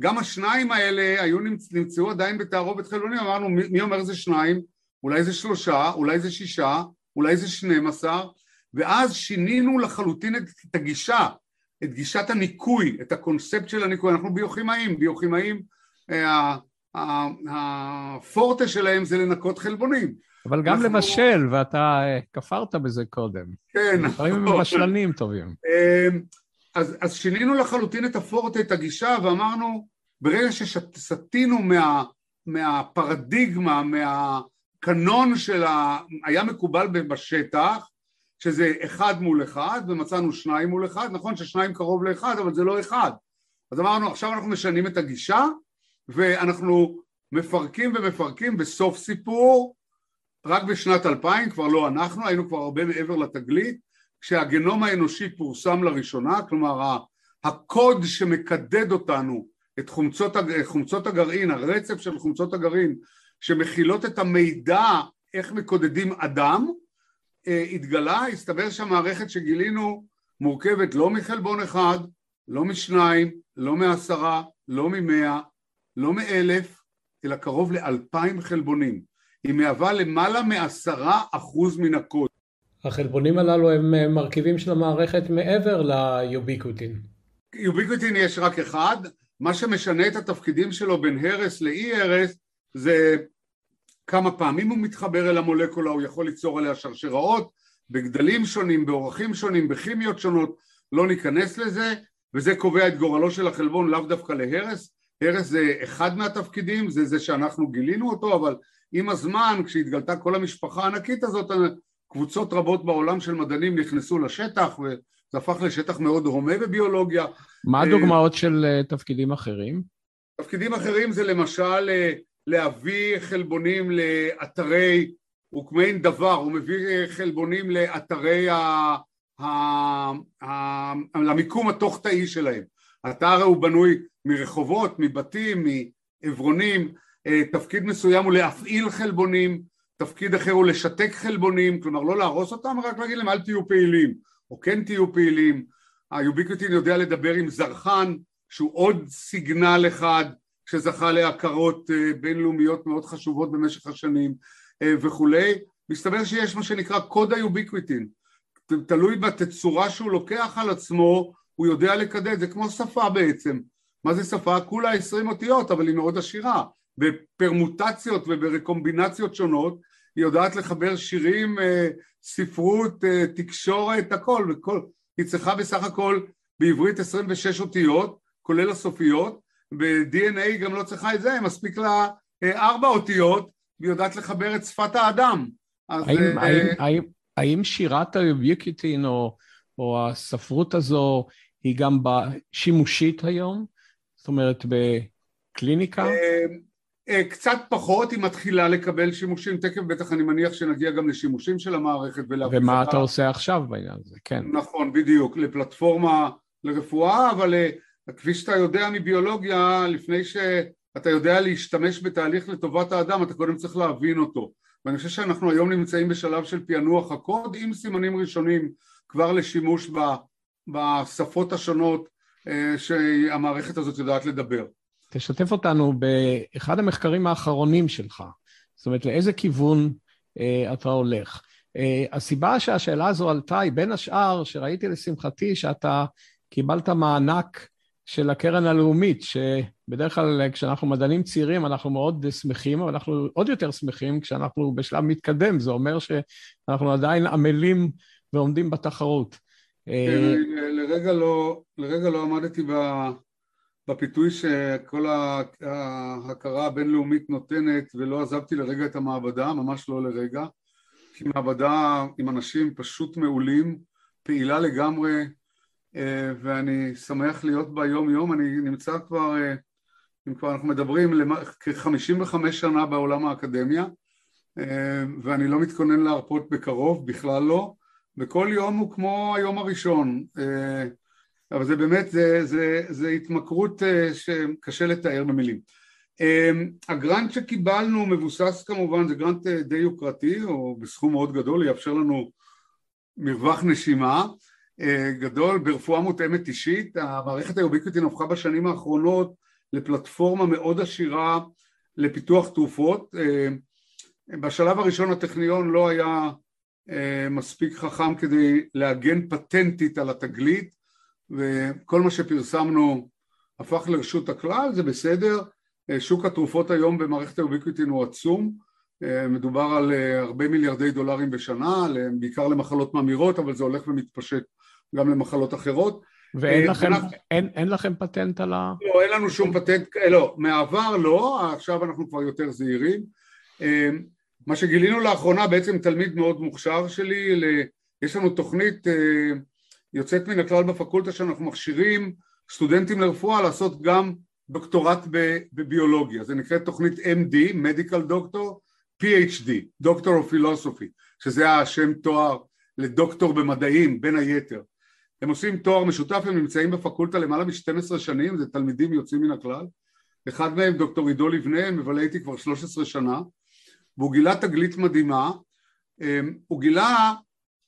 גם השניים האלה היו נמצ... נמצאו עדיין בתערובת חלבונים, אמרנו מי, מי אומר זה שניים, אולי זה שלושה, אולי זה שישה, אולי זה שנים עשר, ואז שינינו לחלוטין את, את הגישה, את גישת הניקוי, את הקונספט של הניקוי, אנחנו ביוכימאים, ביוכימאים, אה, הפורטה שלהם זה לנקות חלבונים. אבל גם אנחנו... לבשל, ואתה כפרת בזה קודם. כן. דברים מבשלנים טובים. אז, אז שינינו לחלוטין את הפורטה, את הגישה, ואמרנו, ברגע שסתינו מה, מהפרדיגמה, מהקנון שלה, היה מקובל בשטח, שזה אחד מול אחד, ומצאנו שניים מול אחד, נכון ששניים קרוב לאחד, אבל זה לא אחד. אז אמרנו, עכשיו אנחנו משנים את הגישה, ואנחנו מפרקים ומפרקים בסוף סיפור, רק בשנת אלפיים, כבר לא אנחנו, היינו כבר הרבה מעבר לתגלית, כשהגנום האנושי פורסם לראשונה, כלומר, הקוד שמקדד אותנו, את חומצות, חומצות הגרעין, הרצף של חומצות הגרעין, שמכילות את המידע, איך מקודדים אדם, התגלה, הסתבר שהמערכת שגילינו מורכבת לא מחלבון אחד, לא משניים, לא מעשרה, לא ממאה, לא מאלף, אלא קרוב לאלפיים חלבונים. היא מהווה למעלה מעשרה אחוז מן הקוד. החלבונים הללו הם מרכיבים של המערכת מעבר ליוביקיוטין. יוביקיוטין יש רק אחד, מה שמשנה את התפקידים שלו בין הרס לאי-הרס זה כמה פעמים הוא מתחבר אל המולקולה, הוא יכול ליצור עליה שרשראות, בגדלים שונים, באורחים שונים, בכימיות שונות, לא ניכנס לזה, וזה קובע את גורלו של החלבון לאו דווקא להרס, הרס זה אחד מהתפקידים, זה זה שאנחנו גילינו אותו, אבל עם הזמן, כשהתגלתה כל המשפחה הענקית הזאת, קבוצות רבות בעולם של מדענים נכנסו לשטח, וזה הפך לשטח מאוד הומה בביולוגיה. מה הדוגמאות של תפקידים אחרים? תפקידים אחרים זה למשל להביא חלבונים לאתרי, הוא כמעין דבר, הוא מביא חלבונים לאתרי, ה, ה, ה, למיקום התוך תאי שלהם. האתר הוא בנוי מרחובות, מבתים, מעברונים, תפקיד מסוים הוא להפעיל חלבונים, תפקיד אחר הוא לשתק חלבונים, כלומר לא להרוס אותם, רק להגיד להם אל תהיו פעילים, או כן תהיו פעילים. היוביקיוטין יודע לדבר עם זרחן, שהוא עוד סיגנל אחד שזכה להכרות בינלאומיות מאוד חשובות במשך השנים וכו'. מסתבר שיש מה שנקרא קוד היוביקיוטין, תלוי בתצורה שהוא לוקח על עצמו, הוא יודע לקדד, זה כמו שפה בעצם. מה זה שפה? כולה עשרים אותיות, אבל היא מאוד עשירה. בפרמוטציות וברקומבינציות שונות, היא יודעת לחבר שירים, ספרות, תקשורת, הכל. וכל. היא צריכה בסך הכל בעברית עשרים ושש אותיות, כולל הסופיות, ב-די אן איי גם לא צריכה את זה, היא מספיק לה ארבע אותיות, והיא יודעת לחבר את שפת האדם. אז, האם, אה... האם, האם, האם שירת היוביקיוטין או, או הספרות הזו, היא גם בשימושית היום? זאת אומרת, בקליניקה? קצת פחות, היא מתחילה לקבל שימושים, תכף בטח אני מניח שנגיע גם לשימושים של המערכת. ומה אתה עושה עכשיו בעניין הזה, כן. נכון, בדיוק, לפלטפורמה לרפואה, אבל כפי שאתה יודע מביולוגיה, לפני שאתה יודע להשתמש בתהליך לטובת האדם, אתה קודם צריך להבין אותו. ואני חושב שאנחנו היום נמצאים בשלב של פיענוח הקוד, עם סימנים ראשונים כבר לשימוש בשפות השונות, שהמערכת הזאת יודעת לדבר. תשתף אותנו באחד המחקרים האחרונים שלך, זאת אומרת לאיזה כיוון אה, אתה הולך. אה, הסיבה שהשאלה הזו עלתה היא בין השאר שראיתי לשמחתי שאתה קיבלת מענק של הקרן הלאומית, שבדרך כלל כשאנחנו מדענים צעירים אנחנו מאוד שמחים, אבל אנחנו עוד יותר שמחים כשאנחנו בשלב מתקדם, זה אומר שאנחנו עדיין עמלים ועומדים בתחרות. לרגע לא, לרגע לא עמדתי בפיתוי שכל ההכרה הבינלאומית נותנת, ולא עזבתי לרגע את המעבדה, ממש לא לרגע, כי מעבדה עם אנשים פשוט מעולים, פעילה לגמרי, ואני שמח להיות בה יום יום. אני נמצא כבר, אם כבר אנחנו מדברים, כ-חמישים וחמש שנה בעולם האקדמיה, ואני לא מתכונן להרפות בקרוב, בכלל לא, וכל יום הוא כמו היום הראשון, אבל זה באמת, זה, זה, זה התמכרות שקשה לתאר במילים. הגרנט שקיבלנו מבוסס כמובן, זה גרנט די יוקרתי, או בסכום מאוד גדול, יאפשר לנו מרווח נשימה גדול, ברפואה מותאמת אישית. המערכת היוביקיוטין הפכה בשנים האחרונות לפלטפורמה מאוד עשירה לפיתוח תרופות. בשלב הראשון הטכניון לא היה מספיק חכם כדי להגן פטנטית על התגלית, וכל מה שפרסמנו הפך לרשות הכלל, זה בסדר. שוק התרופות היום במערכת היוביקיוטין הוא עצום, מדובר על הרבה מיליארדי דולרים בשנה, בעיקר למחלות ממאירות, אבל זה הולך ומתפשט גם למחלות אחרות. ואין לכם, אנחנו... אין, אין לכם פטנט על ה... לא, אין לנו שום פטנט, לא, מעבר לא, עכשיו אנחנו כבר יותר זהירים. מה שגילינו לאחרונה, בעצם תלמיד מאוד מוכשר שלי, ל... יש לנו תוכנית יוצאת מן הכלל בפקולטה שאנחנו מכשירים סטודנטים לרפואה לעשות גם דוקטורט בביולוגיה, זה נקרא תוכנית אם די, Medical Doctor, פי אייץ' די, Doctor of Philosophy, שזה השם תואר לדוקטור במדעים, בין היתר. הם עושים תואר משותף, הם נמצאים בפקולטה למעלה מ-שתים עשרה שנים, זה תלמידים יוצאים מן הכלל, אחד מהם דוקטור עידו לבנה, מבלה איתי כבר שלוש עשרה שנה, והוא גילה תגלית מדהימה, הוא גילה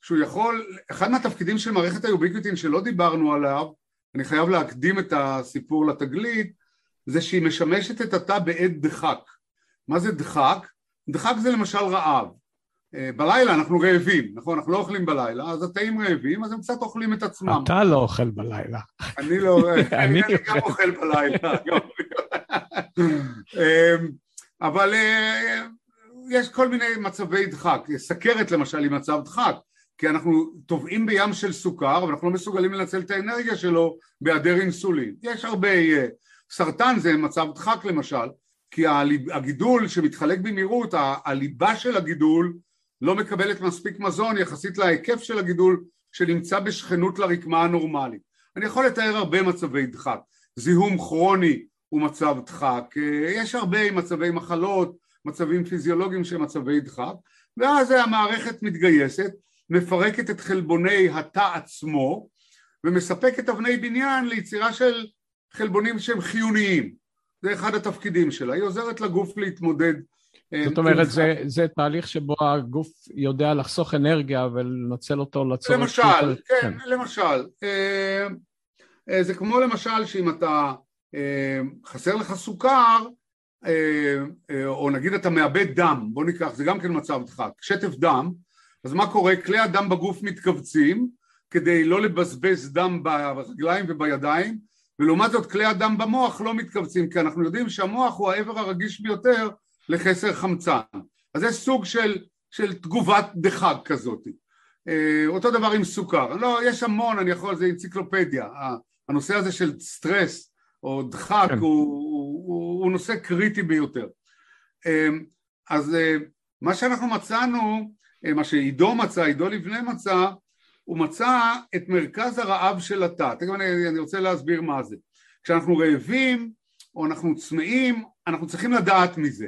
שהוא יכול, אחד מהתפקידים של מערכת היוביקיוטין שלא דיברנו עליו, אני חייב להקדים את הסיפור לתגלית, זה שהיא משמשת את התא בעת דחק. מה זה דחק? דחק זה למשל רעב. בלילה אנחנו רעבים, נכון? אנחנו לא אוכלים בלילה, אז התאים רעבים, אז הם קצת אוכלים את עצמם. אתה לא אוכל בלילה. אני לא, אני גם אוכל בלילה. אבל יש כל מיני מצבי דחק, סכרת למשל היא מצב דחק, כי אנחנו טובעים בים של סוכר, ואנחנו לא מסוגלים לנצל את האנרגיה שלו בהיעדר אינסולין. יש הרבה, סרטן זה מצב דחק למשל, כי הגידול שמתחלק במהירות, הליבה של הגידול לא מקבלת מספיק מזון יחסית להיקף של הגידול שנמצא בשכנות לרקמה הנורמלית. אני יכול לתאר הרבה מצבי דחק, זיהום כרוני הוא מצב דחק, יש הרבה מצבי מחלות, מצבים פיזיולוגיים שהם מצבי דחק, ואז המערכת מתגייסת, מפרקת את חלבוני התא עצמו, ומספקת אבני בניין ליצירה של חלבונים שהם חיוניים. זה אחד התפקידים שלה, היא עוזרת לגוף להתמודד. זאת אומרת, זה, זה תהליך שבו הגוף יודע לחסוך אנרגיה ולנצל אותו לצורך. למשל, כן, כן, למשל. אה, אה, זה כמו למשל שאם אתה אה, חסר לך סוכר, אה, אה, או נגיד אתה מאבד דם, בוא ניקח, זה גם כן מצב דחק, שטף דם, אז מה קורה? כלי הדם בגוף מתכווצים, כדי לא לבזבז דם ברגליים ובידיים, ולעומת זאת כלי הדם במוח לא מתכווצים, כי אנחנו יודעים שהמוח הוא העבר הרגיש ביותר לחסר חמצן. אז זה סוג של, של תגובת דחק כזאת. אותו דבר עם סוכר. לא, יש המון, אני יכול, זה אנציקלופדיה. הנושא הזה של סטרס או דחק כן. הוא, הוא, הוא, הוא נושא קריטי ביותר. אז מה שאנחנו מצאנו, מה שעידו מצא, עידו לבני מצא, הוא מצא את מרכז הרעב של התא. תכף אני, אני רוצה להסביר מה זה. כשאנחנו רעבים או אנחנו צמאים, אנחנו צריכים לדעת מזה.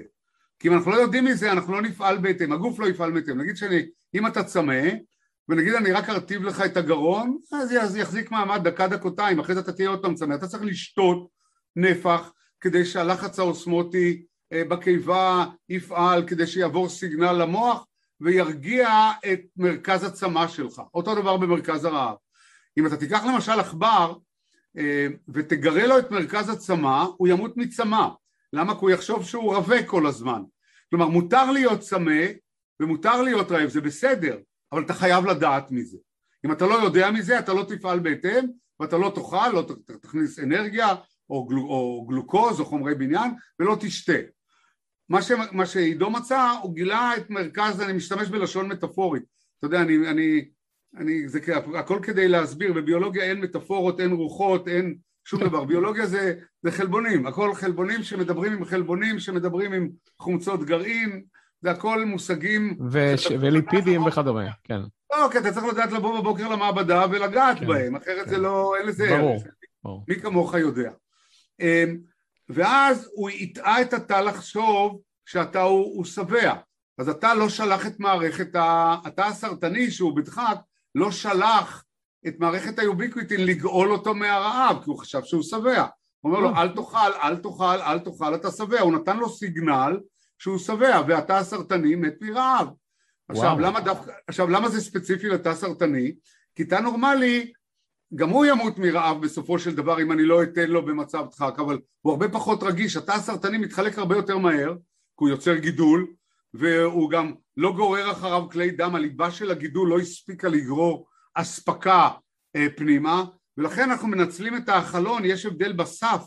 כי אם אנחנו לא יודעים מזה, אנחנו לא נפעל בהתאם, הגוף לא יפעל בהתאם. נגיד שאני, אם אתה צמא, ונגיד אני רק ארטיב לך את הגרון, אז יחזיק מעמד דקה דקותיים, אחרי זה אתה תהיה עוד פעם צמא. אתה צריך לשתות נפח כדי שהלחץ האוסמוטי בקיבה יפעל, כדי שיעבור סיגנל למוח, וירגיע את מרכז הצמה שלך. אותו דבר במרכז הרעב. אם אתה תיקח למשל עכבר, ותגרה לו את מרכז הצמה, הוא ימות מצמה. למה? כי הוא יחשוב שהוא רווה כל הזמן. כלומר, מותר להיות צמה, ומותר להיות רעב, זה בסדר, אבל אתה חייב לדעת מזה. אם אתה לא יודע מזה, אתה לא תפעל בהתאם, ואתה לא תאכל, לא תכניס אנרגיה, או, גלו, או גלוקוז, או חומרי בניין, ולא תשתה. מה, ש, מה שעידו מצא, הוא גילה את מרכז, אני משתמש בלשון מטאפורית, אתה יודע, אני, אני, אני, זה הכל כדי להסביר, בביולוגיה אין מטאפורות, אין רוחות, אין שום דבר, ביולוגיה זה, זה חלבונים, הכל חלבונים שמדברים עם חלבונים, שמדברים עם חומצות גרעין, זה הכל מושגים... וש, וליפידים וכדומה, כן. לא, כי אתה צריך לדעת לבוא בבוקר למעבדה ולגעת כן, בהם, אחרת כן. זה לא, אין לזה... ברור, ברור. מי כמוך יודע. ואז הוא יטעה את התא לחשוב שהתא הוא שבע. אז התא לא שלח את מערכת, התא הסרטני שהוא בדחק, לא שלח את מערכת היוביקיטין לגאול אותו מהרעב, כי הוא חשב שהוא שבע. הוא אומר לו, אל תאכל, אל תאכל, אל תאכל, אתה שבע. הוא נתן לו סיגנל שהוא שבע, והתא הסרטני מת מרעב. עכשיו, למה דווקא, עכשיו, למה זה ספציפי לתא הסרטני? כי תא נורמלי, גם הוא ימות מרעב בסופו של דבר, אם אני לא אתן לו במצב דחק, אבל הוא הרבה פחות רגיש, התא הסרטני מתחלק הרבה יותר מהר, כי הוא יוצר גידול, והוא גם לא גורר אחריו כלי דם, הליבה של הגידול לא הספיקה לגרור אספקה אה, פנימה, ולכן אנחנו מנצלים את החלון, יש הבדל בסף,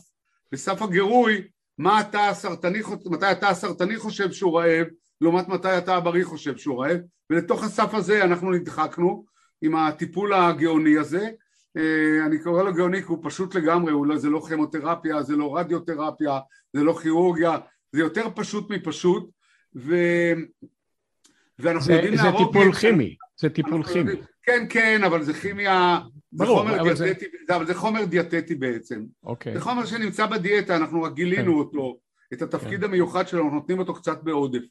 בסף הגירוי, מה התא הסרטני, מתי התא הסרטני חושב שהוא רעב, לעומת מתי התא הבריא חושב שהוא רעב, ולתוך הסף הזה אנחנו נדחקנו, עם הטיפול הגאוני הזה, אני קורא לו גאוני כי הוא פשוט לגמרי, זה לא כימותרפיה, זה לא רדיותרפיה, זה לא כירורגיה, זה יותר פשוט מפשוט, ואנחנו יודעים להרוג... זה טיפול כימי, זה טיפול כימי. כן, כן, אבל זה כימיה, זה חומר דיאטטי בעצם. זה חומר שנמצא בדיאטה, אנחנו גילינו אותו, את התפקיד המיוחד שלנו, אנחנו נותנים אותו קצת בעודף.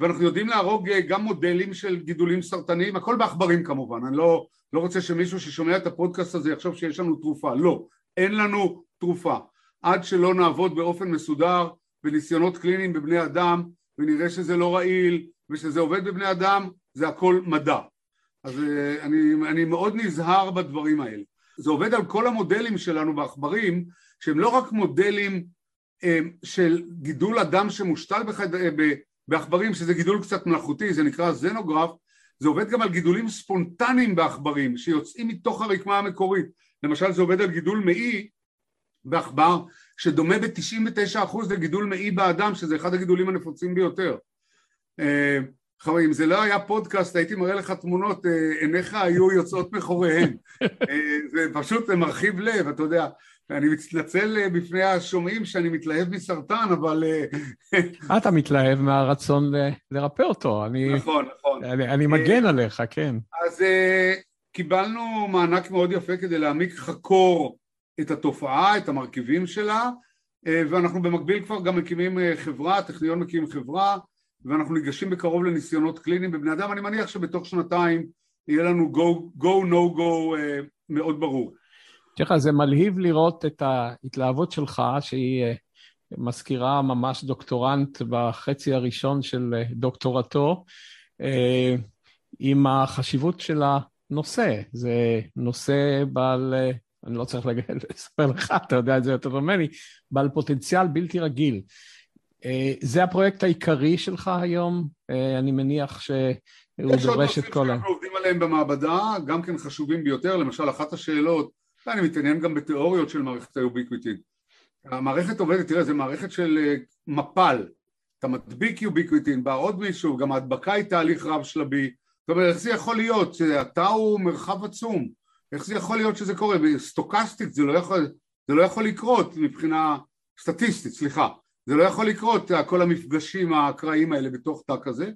ואנחנו יודעים להרוג גם מודלים של גידולים סרטניים, הכל בעכברים כמובן, אני לא... לא רוצה שמישהו ששומע את הפודקאסט הזה יחשוב שיש לנו תרופה, לא, אין לנו תרופה, עד שלא נעבוד באופן מסודר בניסיונות קליניים בבני אדם, ונראה שזה לא רעיל, ושזה עובד בבני אדם, זה הכל מדע. אז אני, אני מאוד נזהר בדברים האלה. זה עובד על כל המודלים שלנו בעכברים, שהם לא רק מודלים של גידול אדם שמושתל בחד... בעכברים, שזה גידול קצת מלאכותי, זה נקרא זנוגרף, זה עובד גם על גידולים ספונטניים בעכברים, שיוצאים מתוך הרקמה המקורית. למשל, זה עובד על גידול מעי בעכבר, שדומה ב-תשעים ותשעה אחוז לגידול מעי באדם, שזה אחד הגידולים הנפוצים ביותר. חברים, זה לא היה פודקאסט, הייתי מראה לך תמונות, עיניך היו יוצאות מחוריהן. זה פשוט מרחיב לב, אתה יודע. אני מתנצל בפני השומעים שאני מתלהב מסרטן, אבל... אתה מתלהב מהרצון לרפא אותו. אני... נכון, נכון. אני, אני מגן עליך, כן. אז קיבלנו מענק מאוד יפה כדי להעמיק חקור את התופעה, את המרכיבים שלה, ואנחנו במקביל כבר גם מקימים חברה, טכניון מקים חברה, ואנחנו ניגשים בקרוב לניסיונות קליניים בבני אדם. אני מניח שבתוך שנתיים יהיה לנו go, go, no, go מאוד ברור. תראה, זה מלהיב לראות את ההתלהבות שלך, שהיא מזכירה ממש דוקטורנט בחצי הראשון של דוקטורתו, עם החשיבות של הנושא. זה נושא בעל, אני לא צריך לספר לך, אתה יודע את זה יותר ממני, בעל פוטנציאל בלתי רגיל. זה הפרויקט העיקרי שלך היום, אני מניח ש... יש עוד נושאים שאנחנו עובדים עליהם במעבדה, גם כן חשובים ביותר, למשל אחת השאלות, אני מתעניין גם בתיאוריות של מערכת היוביקיטין. המערכת עובדת, תראה, זה מערכת של מפל. אתה מדביק יוביקיטין, בא עוד מישהו, גם ההדבקה היא תהליך רב שלבי. זאת אומרת, איך זה יכול להיות? שאתה הוא מרחב עצום. איך זה יכול להיות שזה קורה? בסטוקסטית זה לא יכול, זה לא יכול לקרות מבחינה סטטיסטית, סליחה. זה לא יכול לקרות, כל המפגשים האקראיים האלה בתוך תא כזה.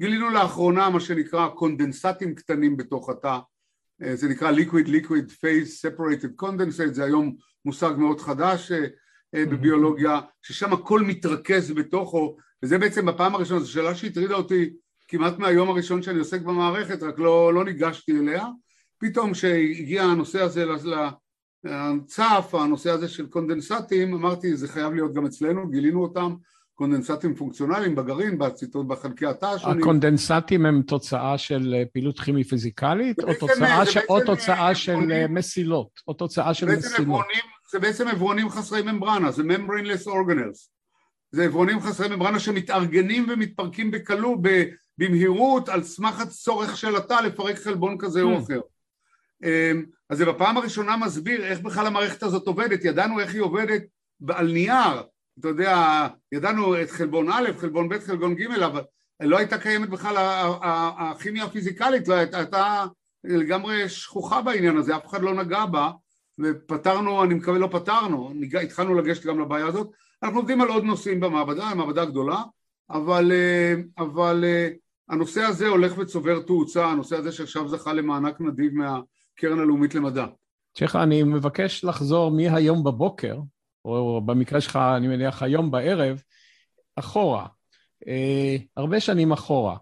גילינו לאחרונה מה שנקרא קונדנסטים קטנים בתוך התא. זה נקרא liquid liquid phase separated condensate, זה היום מושג מאוד חדש בביולוגיה, ששם הכל מתרכז בתוכו, וזה בעצם בפעם הראשונה, זו שאלה שהטרידה אותי כמעט מהיום הראשון שאני עוסק במערכת, רק לא, לא ניגשתי אליה, פתאום שהגיע הנושא הזה לצף, הנושא הזה של קונדנסטים, אמרתי, זה חייב להיות גם אצלנו, גילינו אותם, קונדנסטים פונקציונליים בגרעין, בציטוט, בחלקי התא השונים. הקונדנסטים הם תוצאה של פעילות כימי-פיזיקלית, או תוצאה, ש... או תוצאה של מסילות, או תוצאה של מסילות. זה בעצם עברונים חסרי ממברנה, זה membraneless organelles. זה עברונים חסרי ממברנה שמתארגנים ומתפרקים בקלות, במהירות, על סמך הצורך של התא לפרק חלבון כזה או אחר. אז זה בפעם הראשונה מסביר איך בכלל המערכת הזאת עובדת, ידענו איך היא עובדת על נייר, אתה יודע, ידענו את חלבון א', חלבון ב', חלבון ג', אבל לא הייתה קיימת בכלל הכימיה הפיזיקלית, לא הייתה לגמרי שכוחה בעניין הזה, אף אחד לא נגע בה, ופתרנו, אני מקווה לא פתרנו, התחלנו לגשת גם לבעיה הזאת, אנחנו עובדים על עוד נושאים במעבדה, המעבדה גדולה, אבל, אבל הנושא הזה הולך וצובר תאוצה, הנושא הזה שעכשיו זכה למענק נדיב מהקרן הלאומית למדע. צ'כה, אני מבקש לחזור מהיום בבוקר, או במקרה שלך, אני מניח, היום בערב, אחורה, אה, הרבה שנים אחורה.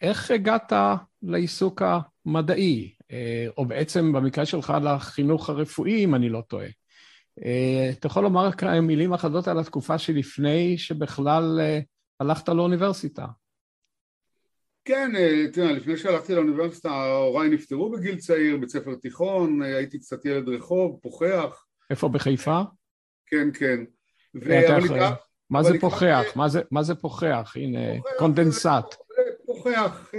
איך הגעת לעיסוק המדעי, אה, או בעצם במקרה שלך לחינוך הרפואי, אם אני לא טועה? אה, אתה יכול לומר מילים אחדות על התקופה שלפני שבכלל אה, הלכת לאוניברסיטה? כן, תראה, לפני שהלכתי לאוניברסיטה, ההוריי נפטרו בגיל צעיר, בית ספר תיכון, הייתי קצת ילד רחוב, פוחח. איפה, בחיפה? כן, כן. מה זה פוחח? מה זה פוחח? הנה, קונדנסט. פוחח,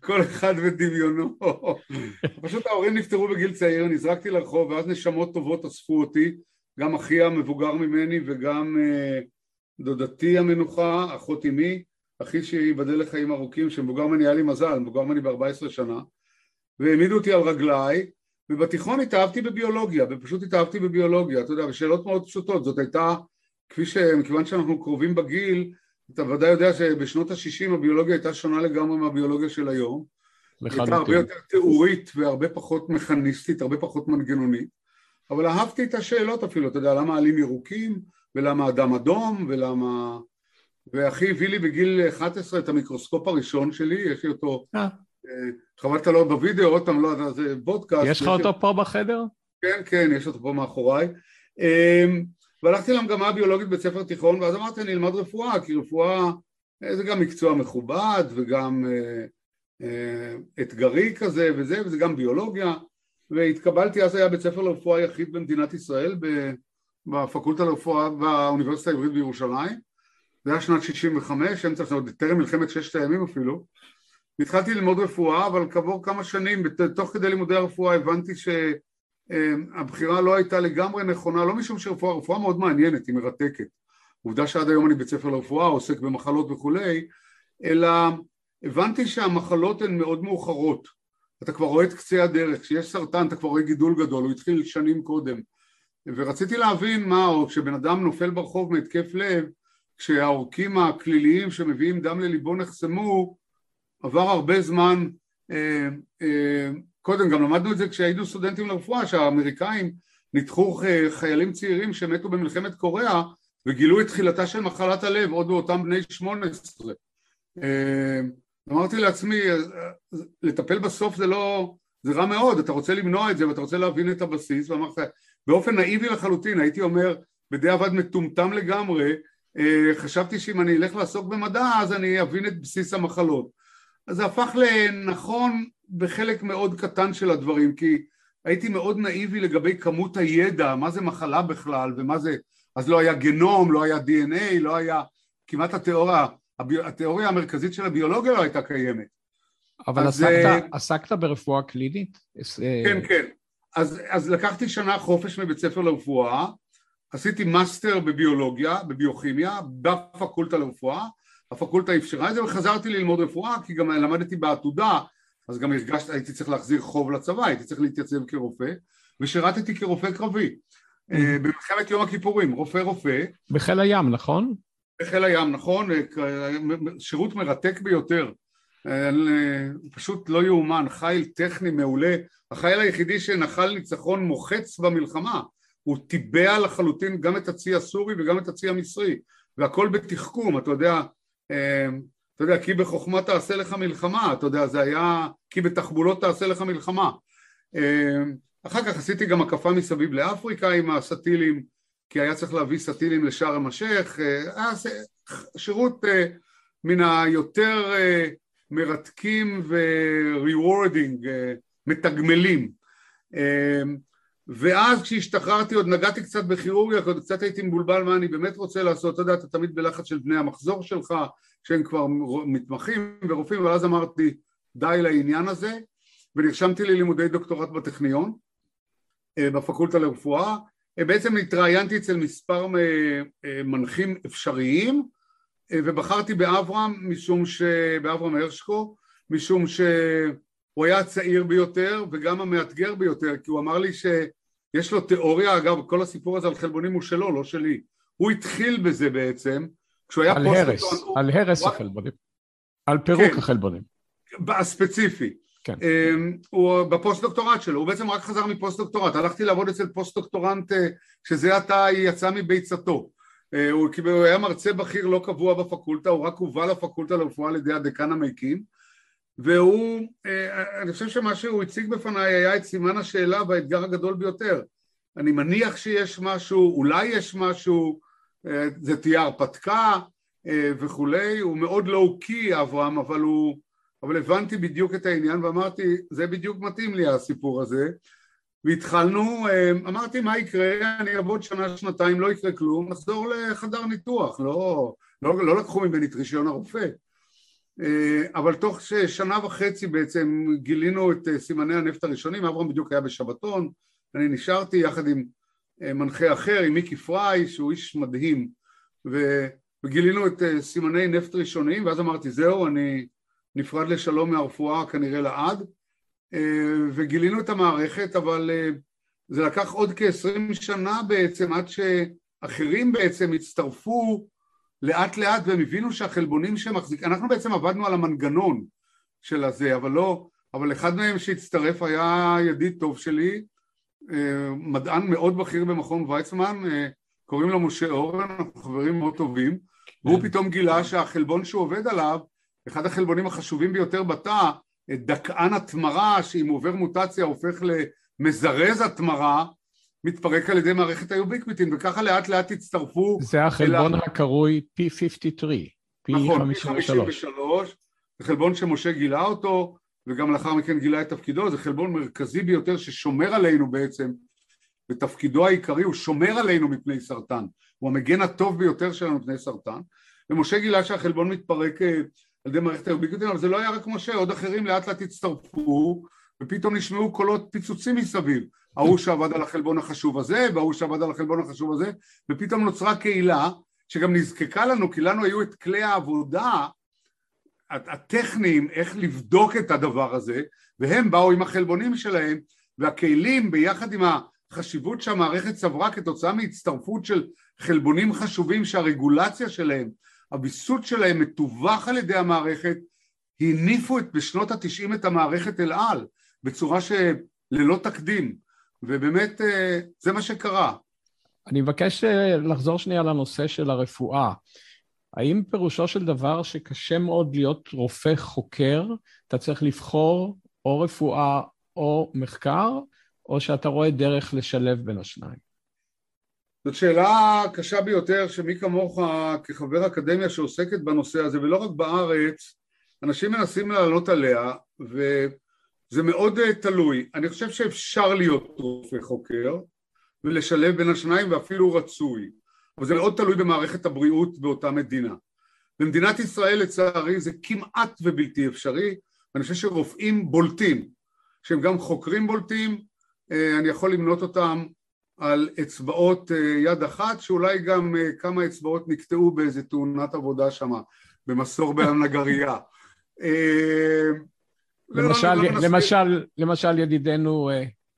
כל אחד ודמיונו. פשוט ההורים נפטרו בגיל צעיר, נזרקתי לרחוב, ואז נשמות טובות אספו אותי, גם אחי המבוגר ממני, וגם דודתי המנוחה, אחות אמי, אחי שיבדל לחיים ארוכים, שמבוגר ממני היה לי מזל, מבוגר ממני ב-ארבע עשרה שנה, והעמידו אותי על רגליי, ובתיכון התאהבתי בביולוגיה, ופשוט התאהבתי בביולוגיה, אתה יודע, ושאלות מאוד פשוטות, זאת הייתה, כפי שמכיוון שאנחנו קרובים בגיל, אתה ודאי יודע שבשנות ה-שישים הביולוגיה הייתה שונה לגמרי מהביולוגיה של היום, הייתה הרבה יותר תיאורית והרבה פחות מכניסטית, הרבה פחות מנגנונית, אבל אהבתי את השאלות אפילו, אתה יודע, למה עלים ירוקים, ולמה אדם אדום, ולמה... ואחי הביא לי בגיל אחת עשרה את המיקרוסקופ הראשון שלי, יש לי אותו... חבלת לו בווידאו, עוד פעם לא, אז בודקאסט. יש לך אותו פה בחדר? כן, כן, יש אותו פה מאחוריי. והלכתי למגמה ביולוגית בית ספר תיכון, ואז אמרתי, אני אלמד רפואה, כי רפואה זה גם מקצוע מכובד, וגם אתגרי כזה וזה, וזה גם ביולוגיה, והתקבלתי, אז היה בית ספר לרפואה יחיד במדינת ישראל, בפקולטה לרפואה באוניברסיטה העברית בירושלים, זה היה שנת שישים וחמש, אמצע שנות, טרם מלחמת ששת הימים אפילו. התחלתי ללמוד רפואה, אבל כעבור כמה שנים, תוך כדי לימודי הרפואה, הבנתי שהבחירה לא הייתה לגמרי נכונה, לא משום שרפואה, רפואה מאוד מעניינת, היא מרתקת. עובדה שעד היום אני בית ספר לרפואה, עוסק במחלות וכולי, אלא הבנתי שהמחלות הן מאוד מאוחרות. אתה כבר רואה את קצה הדרך, כשיש סרטן, אתה כבר רואה גידול גדול, הוא התחיל שנים קודם. ורציתי להבין מה, או כשבן אדם נופל ברחוב מהתקף לב, כשהעורקים הכליליים שמביאים דם לליבו נחסמו, עבר הרבה זמן, אה, אה, קודם גם למדנו את זה כשהיינו סטודנטים לרפואה, שהאמריקאים ניתחו חיילים צעירים שמתו במלחמת קוריאה, וגילו את תחילתה של מחלת הלב, עוד באותם בני שמונה עשרה. אה, אמרתי לעצמי, לטפל בסוף זה לא, זה רע מאוד, אתה רוצה למנוע את זה, ואתה רוצה להבין את הבסיס, ואמרתי, באופן נאיבי לחלוטין, הייתי אומר, בדיעבד מטומטם לגמרי, אה, חשבתי שאם אני אלך לעסוק במדע, אז אני אבין את בסיס המחלות. אז זה הפך לנכון בחלק מאוד קטן של הדברים, כי הייתי מאוד נאיבי לגבי כמות הידע, מה זה מחלה בכלל, ומה זה, אז לא היה גנום, לא היה די אן איי, לא היה, כמעט התיאוריה, התיאוריה המרכזית של הביולוגיה לא הייתה קיימת. אבל אז, עסקת, עסקת ברפואה קלינית? כן, כן. אז, אז לקחתי שנה חופש מבית ספר לרפואה, עשיתי מאסטר בביולוגיה, בביוכימיה, בפקולטה לרפואה, הפקולטה אפשרה את זה, וחזרתי ללמוד רפואה, כי גם למדתי בעתודה, אז גם הרגשתי, הייתי צריך להחזיר חוב לצבא, הייתי צריך להתייצב כרופא, ושירתתי כרופא קרבי, במלחמת יום הכיפורים, רופא רופא. בחיל הים, נכון? בחיל הים, נכון, שירות מרתק ביותר, פשוט לא יאומן, חיל טכני מעולה, החיל היחידי שנחל ניצחון מוחץ במלחמה, הוא טיבע לחלוטין גם את הצי הסורי וגם את הצי המצרי, והכל בתחכום, אתה יודע, אתה יודע, כי בחוכמה תעשה לך מלחמה, אתה יודע, זה היה, כי בתחבולות תעשה לך מלחמה. אחר כך עשיתי גם הקפה מסביב לאפריקה עם הסטילים, כי היה צריך להביא סטילים לשער המשך, שירות מן היותר מרתקים ו-rewarding, מתגמלים. ואז כשהשתחררתי עוד נגעתי קצת בכירורגיה, עוד קצת הייתי מבולבל מה אני באמת רוצה לעשות, אתה יודע, אתה תמיד בלחץ של בני המחזור שלך, שהם כבר מתמחים ורופאים, אבל אז אמרתי די לעניין הזה, ונרשמתי ללימודי דוקטורט בטכניון, בפקולטה לרפואה, בעצם התראיינתי אצל מספר מנחים אפשריים, ובחרתי באברהם, משום ש... באברהם הרשקו, משום שהוא היה הצעיר ביותר, וגם המאתגר ביותר, כי הוא אמר לי ש... יש לו תיאוריה, אגב, כל הסיפור הזה על חלבונים הוא שלו, לא שלי. הוא התחיל בזה בעצם, כשהוא היה... על הרס, הוא... על הרס הוא... החלבונים. על פירוק כן. החלבונים. הספציפי. כן. הוא בפוסט-דוקטורט שלו, הוא בעצם רק חזר מפוסט-דוקטורט. הלכתי לעבוד אצל פוסט-דוקטורנט, שזה עתה יצא מביצתו. הוא היה מרצה בכיר לא קבוע בפקולטה, הוא רק הובא לפקולטה לרפואה על ידי הדקן המקים, והוא, אני חושב שמה שהוא הציג בפניי היה את סימן השאלה והאתגר הגדול ביותר. אני מניח שיש משהו, אולי יש משהו, זה תהיה הרפתקה וכולי, הוא מאוד לואו-קי אברהם, אבל, הוא, אבל הבנתי בדיוק את העניין ואמרתי, זה בדיוק מתאים לי הסיפור הזה, והתחלנו, אמרתי מה יקרה, אני אעבוד שנה, שנתיים, לא יקרה כלום, נחזור לחדר ניתוח, לא, לא, לא לקחו ממני את רישיון הרופא. אבל תוך שנה וחצי בעצם גילינו את סימני הנפט הראשונים, אברהם בדיוק היה בשבתון, אני נשארתי יחד עם מנחה אחר, עם מיקי פריי, שהוא איש מדהים, וגילינו את סימני נפט ראשונים, ואז אמרתי זהו, אני נפרד לשלום מהרפואה כנראה לעד, וגילינו את המערכת, אבל זה לקח עוד כ-עשרים שנה בעצם, עד שאחרים בעצם הצטרפו לאט לאט, והם הבינו שהחלבונים שמחזיק, אנחנו בעצם עבדנו על המנגנון של הזה, אבל לא, אבל אחד מהם שהצטרף היה ידיד טוב שלי, מדען מאוד בכיר במכון ויצמן, קוראים לו משה אורן, אנחנו חברים מאוד טובים, והוא פתאום גילה שהחלבון שהוא עובד עליו, אחד החלבונים החשובים ביותר בתא, דכאן התמרה, שאם עובר מוטציה הופך למזרז התמרה, מתפרק על ידי מערכת היוביקיטין, וככה לאט לאט הצטרפו... זה החלבון אל... הקרוי פי חמישים ושלוש. נכון, פי חמישים ושלוש. זה חלבון שמשה גילה אותו, וגם לאחר מכן גילה את תפקידו, זה חלבון מרכזי ביותר ששומר עלינו בעצם, ותפקידו העיקרי הוא שומר עלינו מפני סרטן, הוא המגן הטוב ביותר שלנו מפני סרטן, ומשה גילה שהחלבון מתפרק על ידי מערכת האוביקיוטין, אבל זה לא היה רק משה, עוד אחרים לאט לאט הצטרפו, ופתאום נשמעו קולות פיצוצים מסביב, ההוא שעבד על החלבון החשוב הזה, וההוא שעבד על החלבון החשוב הזה, ופתאום נוצרה קהילה, שגם נזקקה לנו, כי לנו היו את כלי העבודה, הטכניים, איך לבדוק את הדבר הזה, והם באו עם החלבונים שלהם, והקהילים ביחד עם החשיבות שהמערכת סברה כתוצאה מהצטרפות של חלבונים חשובים שהרגולציה שלהם, הביסוד שלהם מטווח על ידי המערכת, הניפו את, בשנות ה-תשעים את המערכת אל על, בצורה שללא תקדים, ובאמת זה מה שקרה. אני מבקש לחזור שנייה לנושא של הרפואה. האם פירושו של דבר שקשה מאוד להיות רופא חוקר, אתה צריך לבחור או רפואה או מחקר, או שאתה רואה דרך לשלב בין השניים? זאת שאלה קשה ביותר, שמי כמוך כחבר אקדמיה שעוסקת בנושא הזה, ולא רק בארץ, אנשים מנסים לעלות עליה, וזה מאוד תלוי. אני חושב שאפשר להיות רופא חוקר, ולשלב בין השניים ואפילו רצוי. אבל זה מאוד תלוי במערכת הבריאות באותה מדינה. במדינת ישראל לצערי זה כמעט ובלתי אפשרי, ואני חושב שרופאים בולטים, שהם גם חוקרים בולטים, אני יכול למנות אותם על אצבעות יד אחת, שאולי גם כמה אצבעות נקטעו באיזה תאונת עבודה שמה, במסור בהנגריה. למשל ידידנו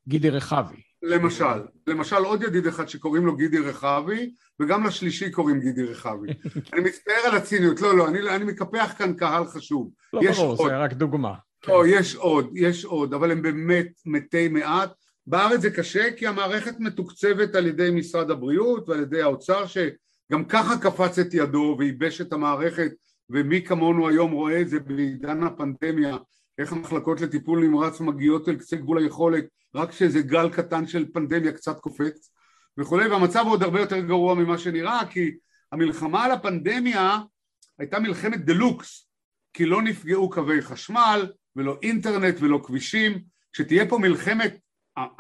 גידי רחבי. למשל, למשל עוד ידיד אחד שקוראים לו גידי רחבי, וגם לשלישי קוראים גידי רחבי. אני מצטער על הציניות, לא, לא, אני, אני מקפח כאן קהל חשוב. לא ברור, זה רק דוגמה. לא, יש עוד, יש עוד, אבל הם באמת מתי מעט. בארץ זה קשה, כי המערכת מתוקצבת על ידי משרד הבריאות ועל ידי האוצר, שגם ככה קפץ את ידו וייבש את המערכת, ומי כמונו היום רואה את זה בעידן הפנדמיה, איך המחלקות לטיפול נמרץ מגיעות אל קצה גבול היכולת, רק שזה גל קטן של פנדמיה קצת קופץ וכולי, והמצב עוד הרבה יותר גרוע ממה שנראה, כי המלחמה על הפנדמיה הייתה מלחמת דלוקס, כי לא נפגעו קווי חשמל, ולא אינטרנט ולא כבישים, כשתהיה פה מלחמת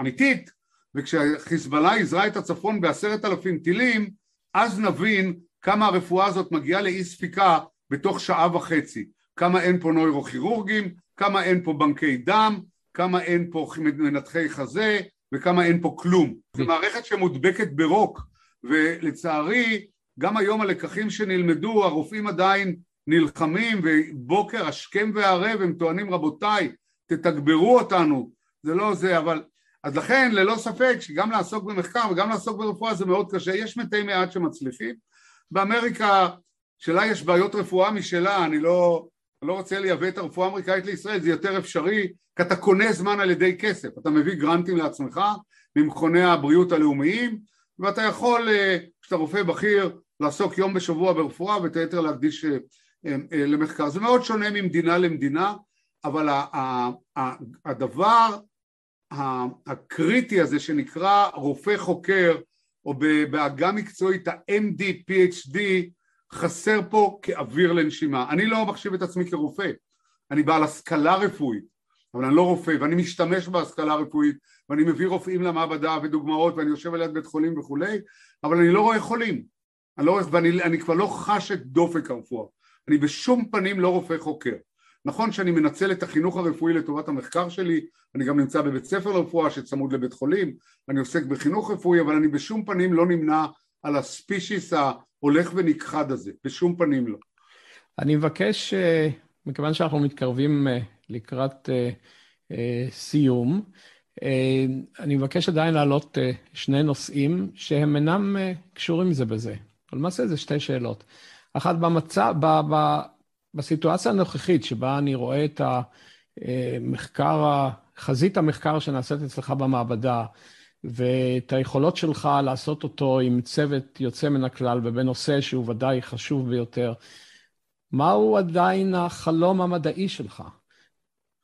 אמיתית, וכשחיזבאללה יזרע את הצפון בעשרת אלפים טילים, אז נבין כמה הרפואה הזאת מגיעה לאי ספיקה בתוך שעה וחצי, כמה אין פה נוירוכירורגים, כמה אין פה בנקי דם, כמה אין פה מנתחי חזה, וכמה אין פה כלום. זו מערכת שמודבקת ברוק, ולצערי, גם היום הלקחים שנלמדו, הרופאים עדיין נלחמים, ובוקר, השכם והערב, הם טוענים, רבותיי, תתגברו אותנו. זה לא זה, אבל... אז לכן, ללא ספק, שגם לעסוק במחקר, וגם לעסוק ברפואה, זה מאוד קשה. יש מתי מעט שמצליחים. באמריקה, שלה יש בעיות רפואה משלה, אני לא... לא רוצה לייבא את הרפואה האמריקאית לישראל, זה יותר אפשרי, כי אתה קונה זמן על ידי כסף, אתה מביא גרנטים לעצמך, ממכוני הבריאות הלאומיים, ואתה יכול, כשאתה רופא בכיר, לעסוק יום בשבוע ברפואה, ואת היתר להקדיש למחקר. זה מאוד שונה ממדינה למדינה, אבל הדבר הקריטי הזה, שנקרא רופא חוקר, או בעגה מקצועית, ה-אם די, פי אייץ' די, חסר פה כאוויר לנשימה. אני לא מחשיב את עצמי כרופא, אני בעל השכלה רפואית, אבל אני לא רופא, ואני משתמש בהשכלה רפואית, ואני מביא רופאים למעבדה ודוגמאות, ואני יושב על יד בית חולים וכולי, אבל אני לא רואה חולים, אני לא, ואני אני כבר לא חש את דופק הרפואה, אני בשום פנים לא רופא חוקר. נכון שאני מנצל את החינוך הרפואי לטובת המחקר שלי, אני גם נמצא בבית ספר לרפואה שצמוד לבית חולים, אני עוסק בחינוך רפואי, אבל אני בשום פנים לא נמנע על הספישיס הולך ונכחד הזה, בשום פנים לא. אני מבקש, מכיוון שאנחנו מתקרבים לקראת סיום, אני מבקש עדיין להעלות שני נושאים שהם אינם קשורים זה בזה. אבל למעשה זה שתי שאלות. אחת, במצב, ב, ב, בסיטואציה הנוכחית שבה אני רואה את המחקר, חזית המחקר שנעשית אצלך במעבדה, ואת היכולות שלך לעשות אותו עם צוות יוצא מן הכלל, ובנושא שהוא ודאי חשוב ביותר, מהו עדיין החלום המדעי שלך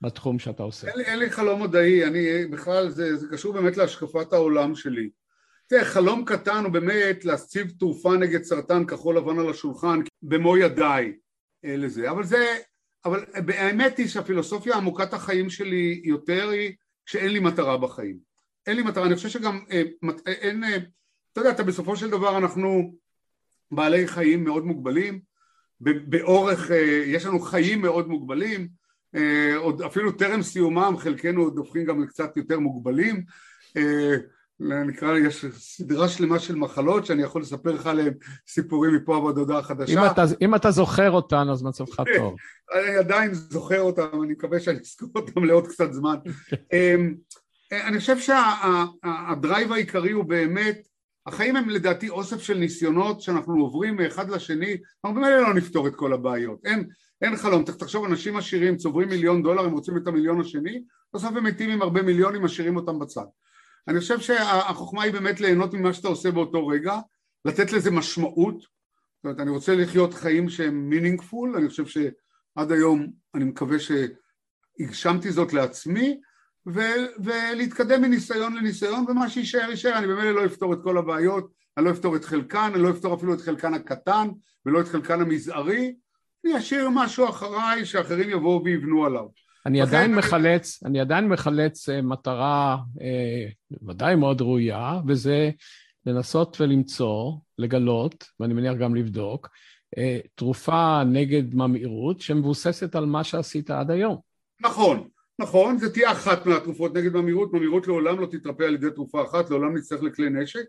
בתחום שאתה עושה? אין, אין לי חלום מדעי, אני, בכלל זה, זה קשור באמת להשקפת העולם שלי. תראה, חלום קטן הוא באמת להציב תרופה נגד סרטן כחול לבן על השולחן, במו ידיי לזה. אבל זה, אבל באמת היא שהפילוסופיה עמוקת החיים שלי יותר היא שאין לי מטרה בחיים. אין לי מטרה, אני חושב שגם, אין, אתה יודע, אתה בסופו של דבר אנחנו בעלי חיים מאוד מוגבלים, באורך, יש לנו חיים מאוד מוגבלים, עוד אפילו טרם סיומם, חלקנו עוד הופכים גם לקצת יותר מוגבלים, נקרא, יש סדרה שלמה של מחלות שאני יכול לספר לך עליהם סיפורים מפה בדודה החדשה. אם אתה, אם אתה זוכר אותן, אז מצבך טוב. אני עדיין זוכר אותם, אני מקווה שאני אזכור אותם לעוד קצת זמן. אני חושב שהדרייב העיקרי הוא באמת, החיים הם לדעתי אוסף של ניסיונות שאנחנו עוברים מאחד לשני, אנחנו באמת לא נפתור את כל הבעיות, אין, אין חלום, תחשוב אנשים עשירים צוברים מיליון דולר, הם רוצים את המיליון השני, בסוף הם מתים עם הרבה מיליונים, משאירים אותם בצד. אני חושב שהחוכמה היא באמת ליהנות ממה שאתה עושה באותו רגע, לתת לזה משמעות, זאת אומרת, אני רוצה לחיות חיים שהם meaningful, אני חושב שעד היום אני מקווה שהגשמתי זאת לעצמי, ו- ולהתקדם מניסיון לניסיון, ומה שישאר יישאר, אני באמת לא אפתור את כל הבעיות, אני לא אפתור את חלקן, אני לא אפתור אפילו את חלקן הקטן, ולא את חלקן המזערי, אני אשאיר משהו אחריי שאחרים יבואו ויבנו עליו. אני עדיין מחלץ, אני עדיין מחלץ מטרה ודאי מאוד ראויה, וזה לנסות ולמצוא, לגלות, ואני מניח גם לבדוק, תרופה נגד ממאירות שמבוססת על מה שעשית עד היום. נכון. נכון, זה תהיה אחת מהתרופות נגד ממאירות, ממאירות לעולם לא תתרפא על ידי תרופה אחת, לעולם נצטרך לכלי נשק.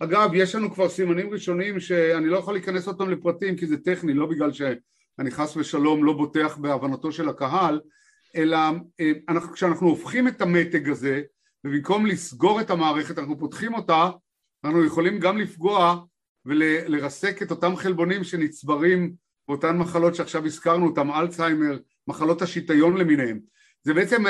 אגב, יש לנו כבר סימנים ראשונים שאני לא יכול להיכנס אותם לפרטים, כי זה טכני, לא בגלל שאני חס ושלום לא בוטח בהבנתו של הקהל, אלא אנחנו, כשאנחנו הופכים את המתג הזה, ובמקום לסגור את המערכת, אנחנו פותחים אותה, אנחנו יכולים גם לפגוע ולרסק את אותם חלבונים שנצברים באותן מחלות שעכשיו הזכרנו אותם, אלצהיימר, מחלות השיטיון למיניהם. זה בעצם,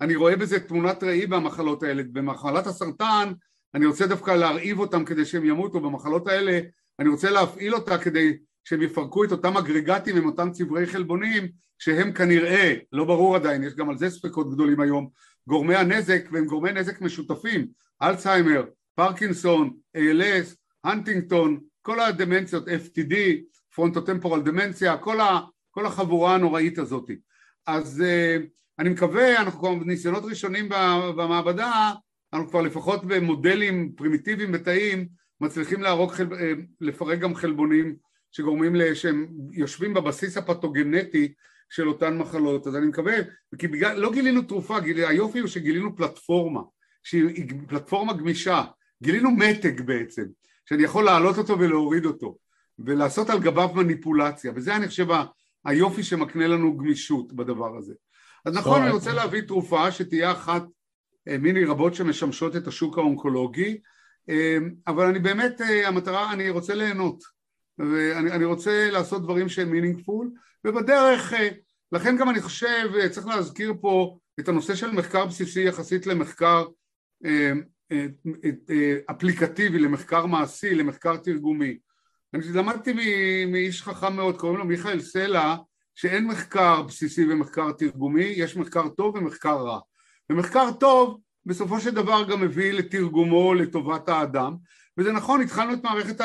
אני רואה בזה תמונת ראי במחלות האלה, במחלת הסרטן, אני רוצה דווקא להרעיב אותם כדי שהם ימותו, במחלות האלה, אני רוצה להפעיל אותה כדי שהם יפרקו את אותם אגרגטים עם אותם צברי חלבונים, שהם כנראה, לא ברור עדיין, יש גם על זה ספקות גדולים היום, גורמי הנזק, והם גורמי נזק משותפים, אלצהיימר, פרקינסון, איי אל אס, הנטינגטון, כל הדמנציות, אף טי די, פרונטוטמפורל דמנציה, כל, ה, כל החבורה הנוראית הזאת. אז אני מקווה, אנחנו כבר ניסיונות ראשונים במעבדה, אנחנו כבר לפחות במודלים פרימיטיביים בתאים, מצליחים להרוג, לפרק גם חלבונים שגורמים לה, שהם יושבים בבסיס הפתוגנטי של אותן מחלות. אז אני מקווה, כי בגלל, לא גילינו תרופה, גיל, היופי הוא שגילינו פלטפורמה, שהיא פלטפורמה גמישה, גילינו מתג בעצם, שאני יכול להעלות אותו ולהוריד אותו, ולעשות על גביו מניפולציה, וזה אני חושב היופי שמקנה לנו גמישות בדבר הזה. אז נכון, אני רוצה להביא תרופה שתהיה אחת מיני רבות שמשמשות את השוק האונקולוגי, אבל אני באמת, המטרה, אני רוצה ליהנות, ואני רוצה לעשות דברים שהם מינינגפול, ובדרך, לכן גם אני חושב, צריך להזכיר פה את הנושא של מחקר בסיסי יחסית למחקר אפליקטיבי, למחקר מעשי, למחקר תרגומי. אני למדתי מאיש חכם מאוד, קוראים לו מיכאל סלע, שאין מחקר בסיסי ומחקר תרגומי, יש מחקר טוב ומחקר רע. ומחקר טוב בסופו של דבר גם מביא לתרגומו לטובת האדם, וזה נכון, התחלנו את מערכת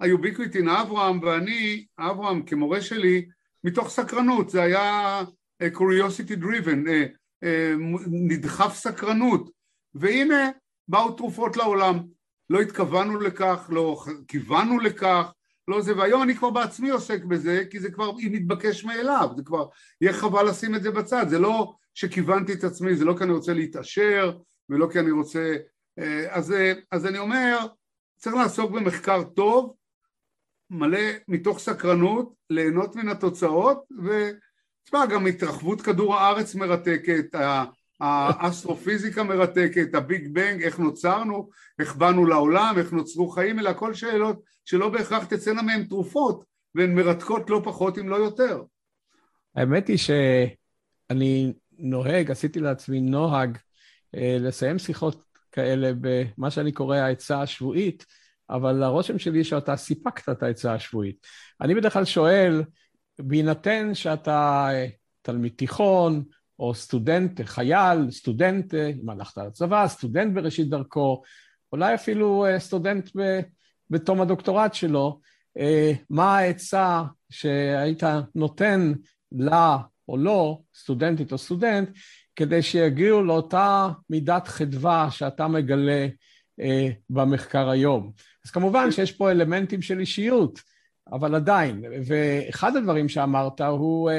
היוביקיטין, אברהם ואני, אברהם כמורה שלי, מתוך סקרנות, זה היה curiosity driven, נדחף סקרנות, והנה באו תרופות לעולם, לא התכוונו לכך, לא כיוונו לכך, לא זה, והיום אני כבר בעצמי עוסק בזה, כי זה כבר מתבקש מאליו, זה כבר יהיה חבל לשים את זה בצד, זה לא שכיוונתי את עצמי, זה לא כי אני רוצה להתעשר, ולא כי אני רוצה, אז, אז אני אומר, צריך לעסוק במחקר טוב, מלא מתוך סקרנות, ליהנות מן התוצאות, ותשמע, גם התרחבות כדור הארץ מרתקת, האסטרופיזיקה מרתקת, הביג בנג, איך נוצרנו, איך באנו לעולם, איך נוצרו חיים, אלא כל שאלות שלא בהכרח תצאנה מהן תרופות, והן מרתקות לא פחות אם לא יותר. האמת היא שאני נוהג, עשיתי לעצמי נוהג לסיים שיחות כאלה במה שאני קורא העצה השבועית, אבל הרושם שלי שאתה סיפקת את העצה השבועית. אני בדרך כלל שואל, בהינתן שאתה תלמיד תיכון, או סטודנט, חייל, סטודנט, אם הלכת לצבא, סטודנט בראשית דרכו, אולי אפילו סטודנט בתום הדוקטורט שלו, מה העצה שהיית נותן לה או לא, סטודנטית או סטודנט, כדי שיגיעו לאותה מידת חדווה שאתה מגלה במחקר היום. אז כמובן שיש פה אלמנטים של אישיות, אבל עדיין, ואחד הדברים שאמרת הוא,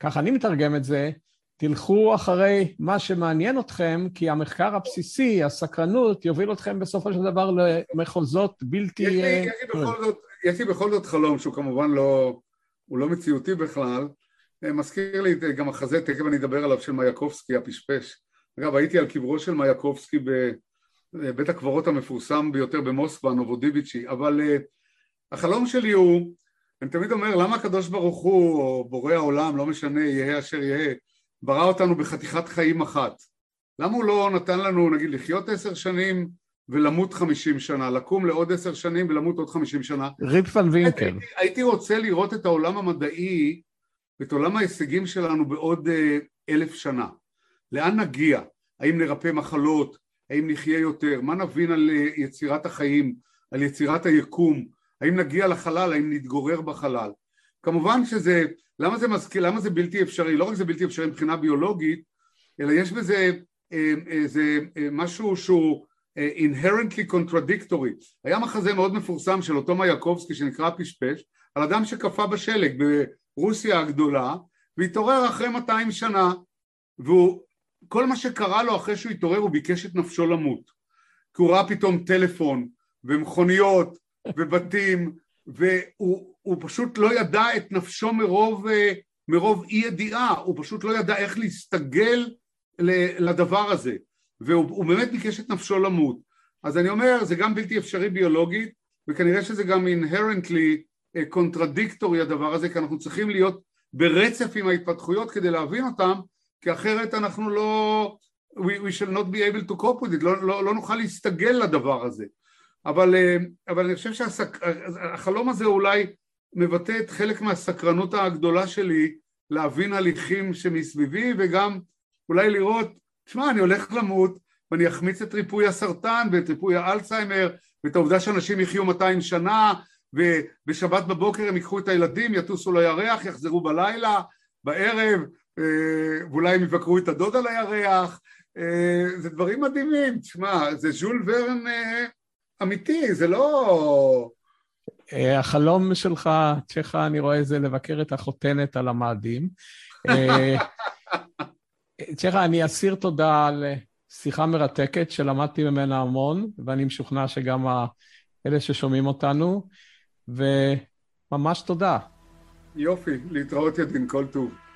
ככה אני מתרגם את זה, תלכו אחרי מה שמעניין אתכם, כי המחקר הבסיסי, הסקרנות, יוביל אתכם בסופו של דבר למחוזות בלתי... יש לי, יש לי, בכל, זאת, יש לי בכל זאת חלום, שהוא כמובן לא, הוא לא מציאותי בכלל, מזכיר לי גם החזה, תכף אני אדבר עליו, של מייקובסקי, הפשפש. אגב, הייתי על קברו של מייקובסקי בבית הקברות המפורסם ביותר במוסקבה, נובודיביצ'י, אבל החלום שלי הוא, אני תמיד אומר, למה הקדוש ברוך הוא, או בורא העולם, לא משנה, יהיה אשר יהיה, ברא אותנו בחתיכת חיים אחת? למה הוא לא נתן לנו, נגיד, לחיות עשר שנים ולמות חמישים שנה, לקום לעוד עשר שנים ולמות עוד חמישים שנה? ריפ ון וינקל. הייתי, הייתי רוצה לראות את העולם המדעי, ואת עולם ההישגים שלנו בעוד אלף שנה. לאן נגיע? האם נרפא מחלות? האם נחיה יותר? מה נבין על יצירת החיים? על יצירת היקום? האם נגיע לחלל? האם נתגורר בחלל? כמובן שזה, למה זה מזכיר, למה זה בלתי אפשרי? לא רק זה בלתי אפשרי מבחינה ביולוגית, אלא יש בזה איזה משהו שהוא inherently contradictory. היה מחזה מאוד מפורסם של אותו מייקובסקי שנקרא פשפש, על אדם שקפא בשלג ברוסיה הגדולה, והתעורר אחרי מאתיים שנה, וכל מה שקרה לו אחרי שהוא התעורר, הוא ביקש את נפשו למות. כי הוא ראה פתאום טלפון, ומכוניות, ובתים, והוא הוא פשוט לא ידע את נפשו מרוב, מרוב אי ידיעה, הוא פשוט לא ידע איך להסתגל לדבר הזה, והוא באמת ביקש את נפשו למות. אז אני אומר, זה גם בלתי אפשרי ביולוגית, וכנראה שזה גם inherently קונטרדיקטורי הדבר הזה, כי אנחנו צריכים להיות ברצף עם ההתפתחויות כדי להבין אותם, כי אחרת אנחנו לא, we, we shall not be able to cope with it, לא, לא, לא נוכל להסתגל לדבר הזה. אבל, אבל אני חושב שהחלום הזה אולי מבטא את חלק מהסקרנות הגדולה שלי, להבין הליכים שמסביבי, וגם אולי לראות, תשמע, אני הולך למות, ואני אחמיץ את ריפוי הסרטן, ואת ריפוי האלצהיימר, ואת העובדה שאנשים יחיו מאתיים שנה, ובשבת בבוקר הם ייקחו את הילדים, יטוסו לירח, יחזרו בלילה, בערב, ואולי הם יבקרו את הדוד על הירח. זה דברים מדהימים, תשמע, זה ז'ול ורן אמיתי, זה לא... החלום שלך, צ'כה, אני רואה זה לבקר את החותנת על המאדים. צ'כה, אני אסיר תודה על שיחה מרתקת שלמדתי ממנה המון, ואני משוכנע שגם אלה ששומעים אותנו, וממש תודה. יופי, להתראות ידין, כל טוב.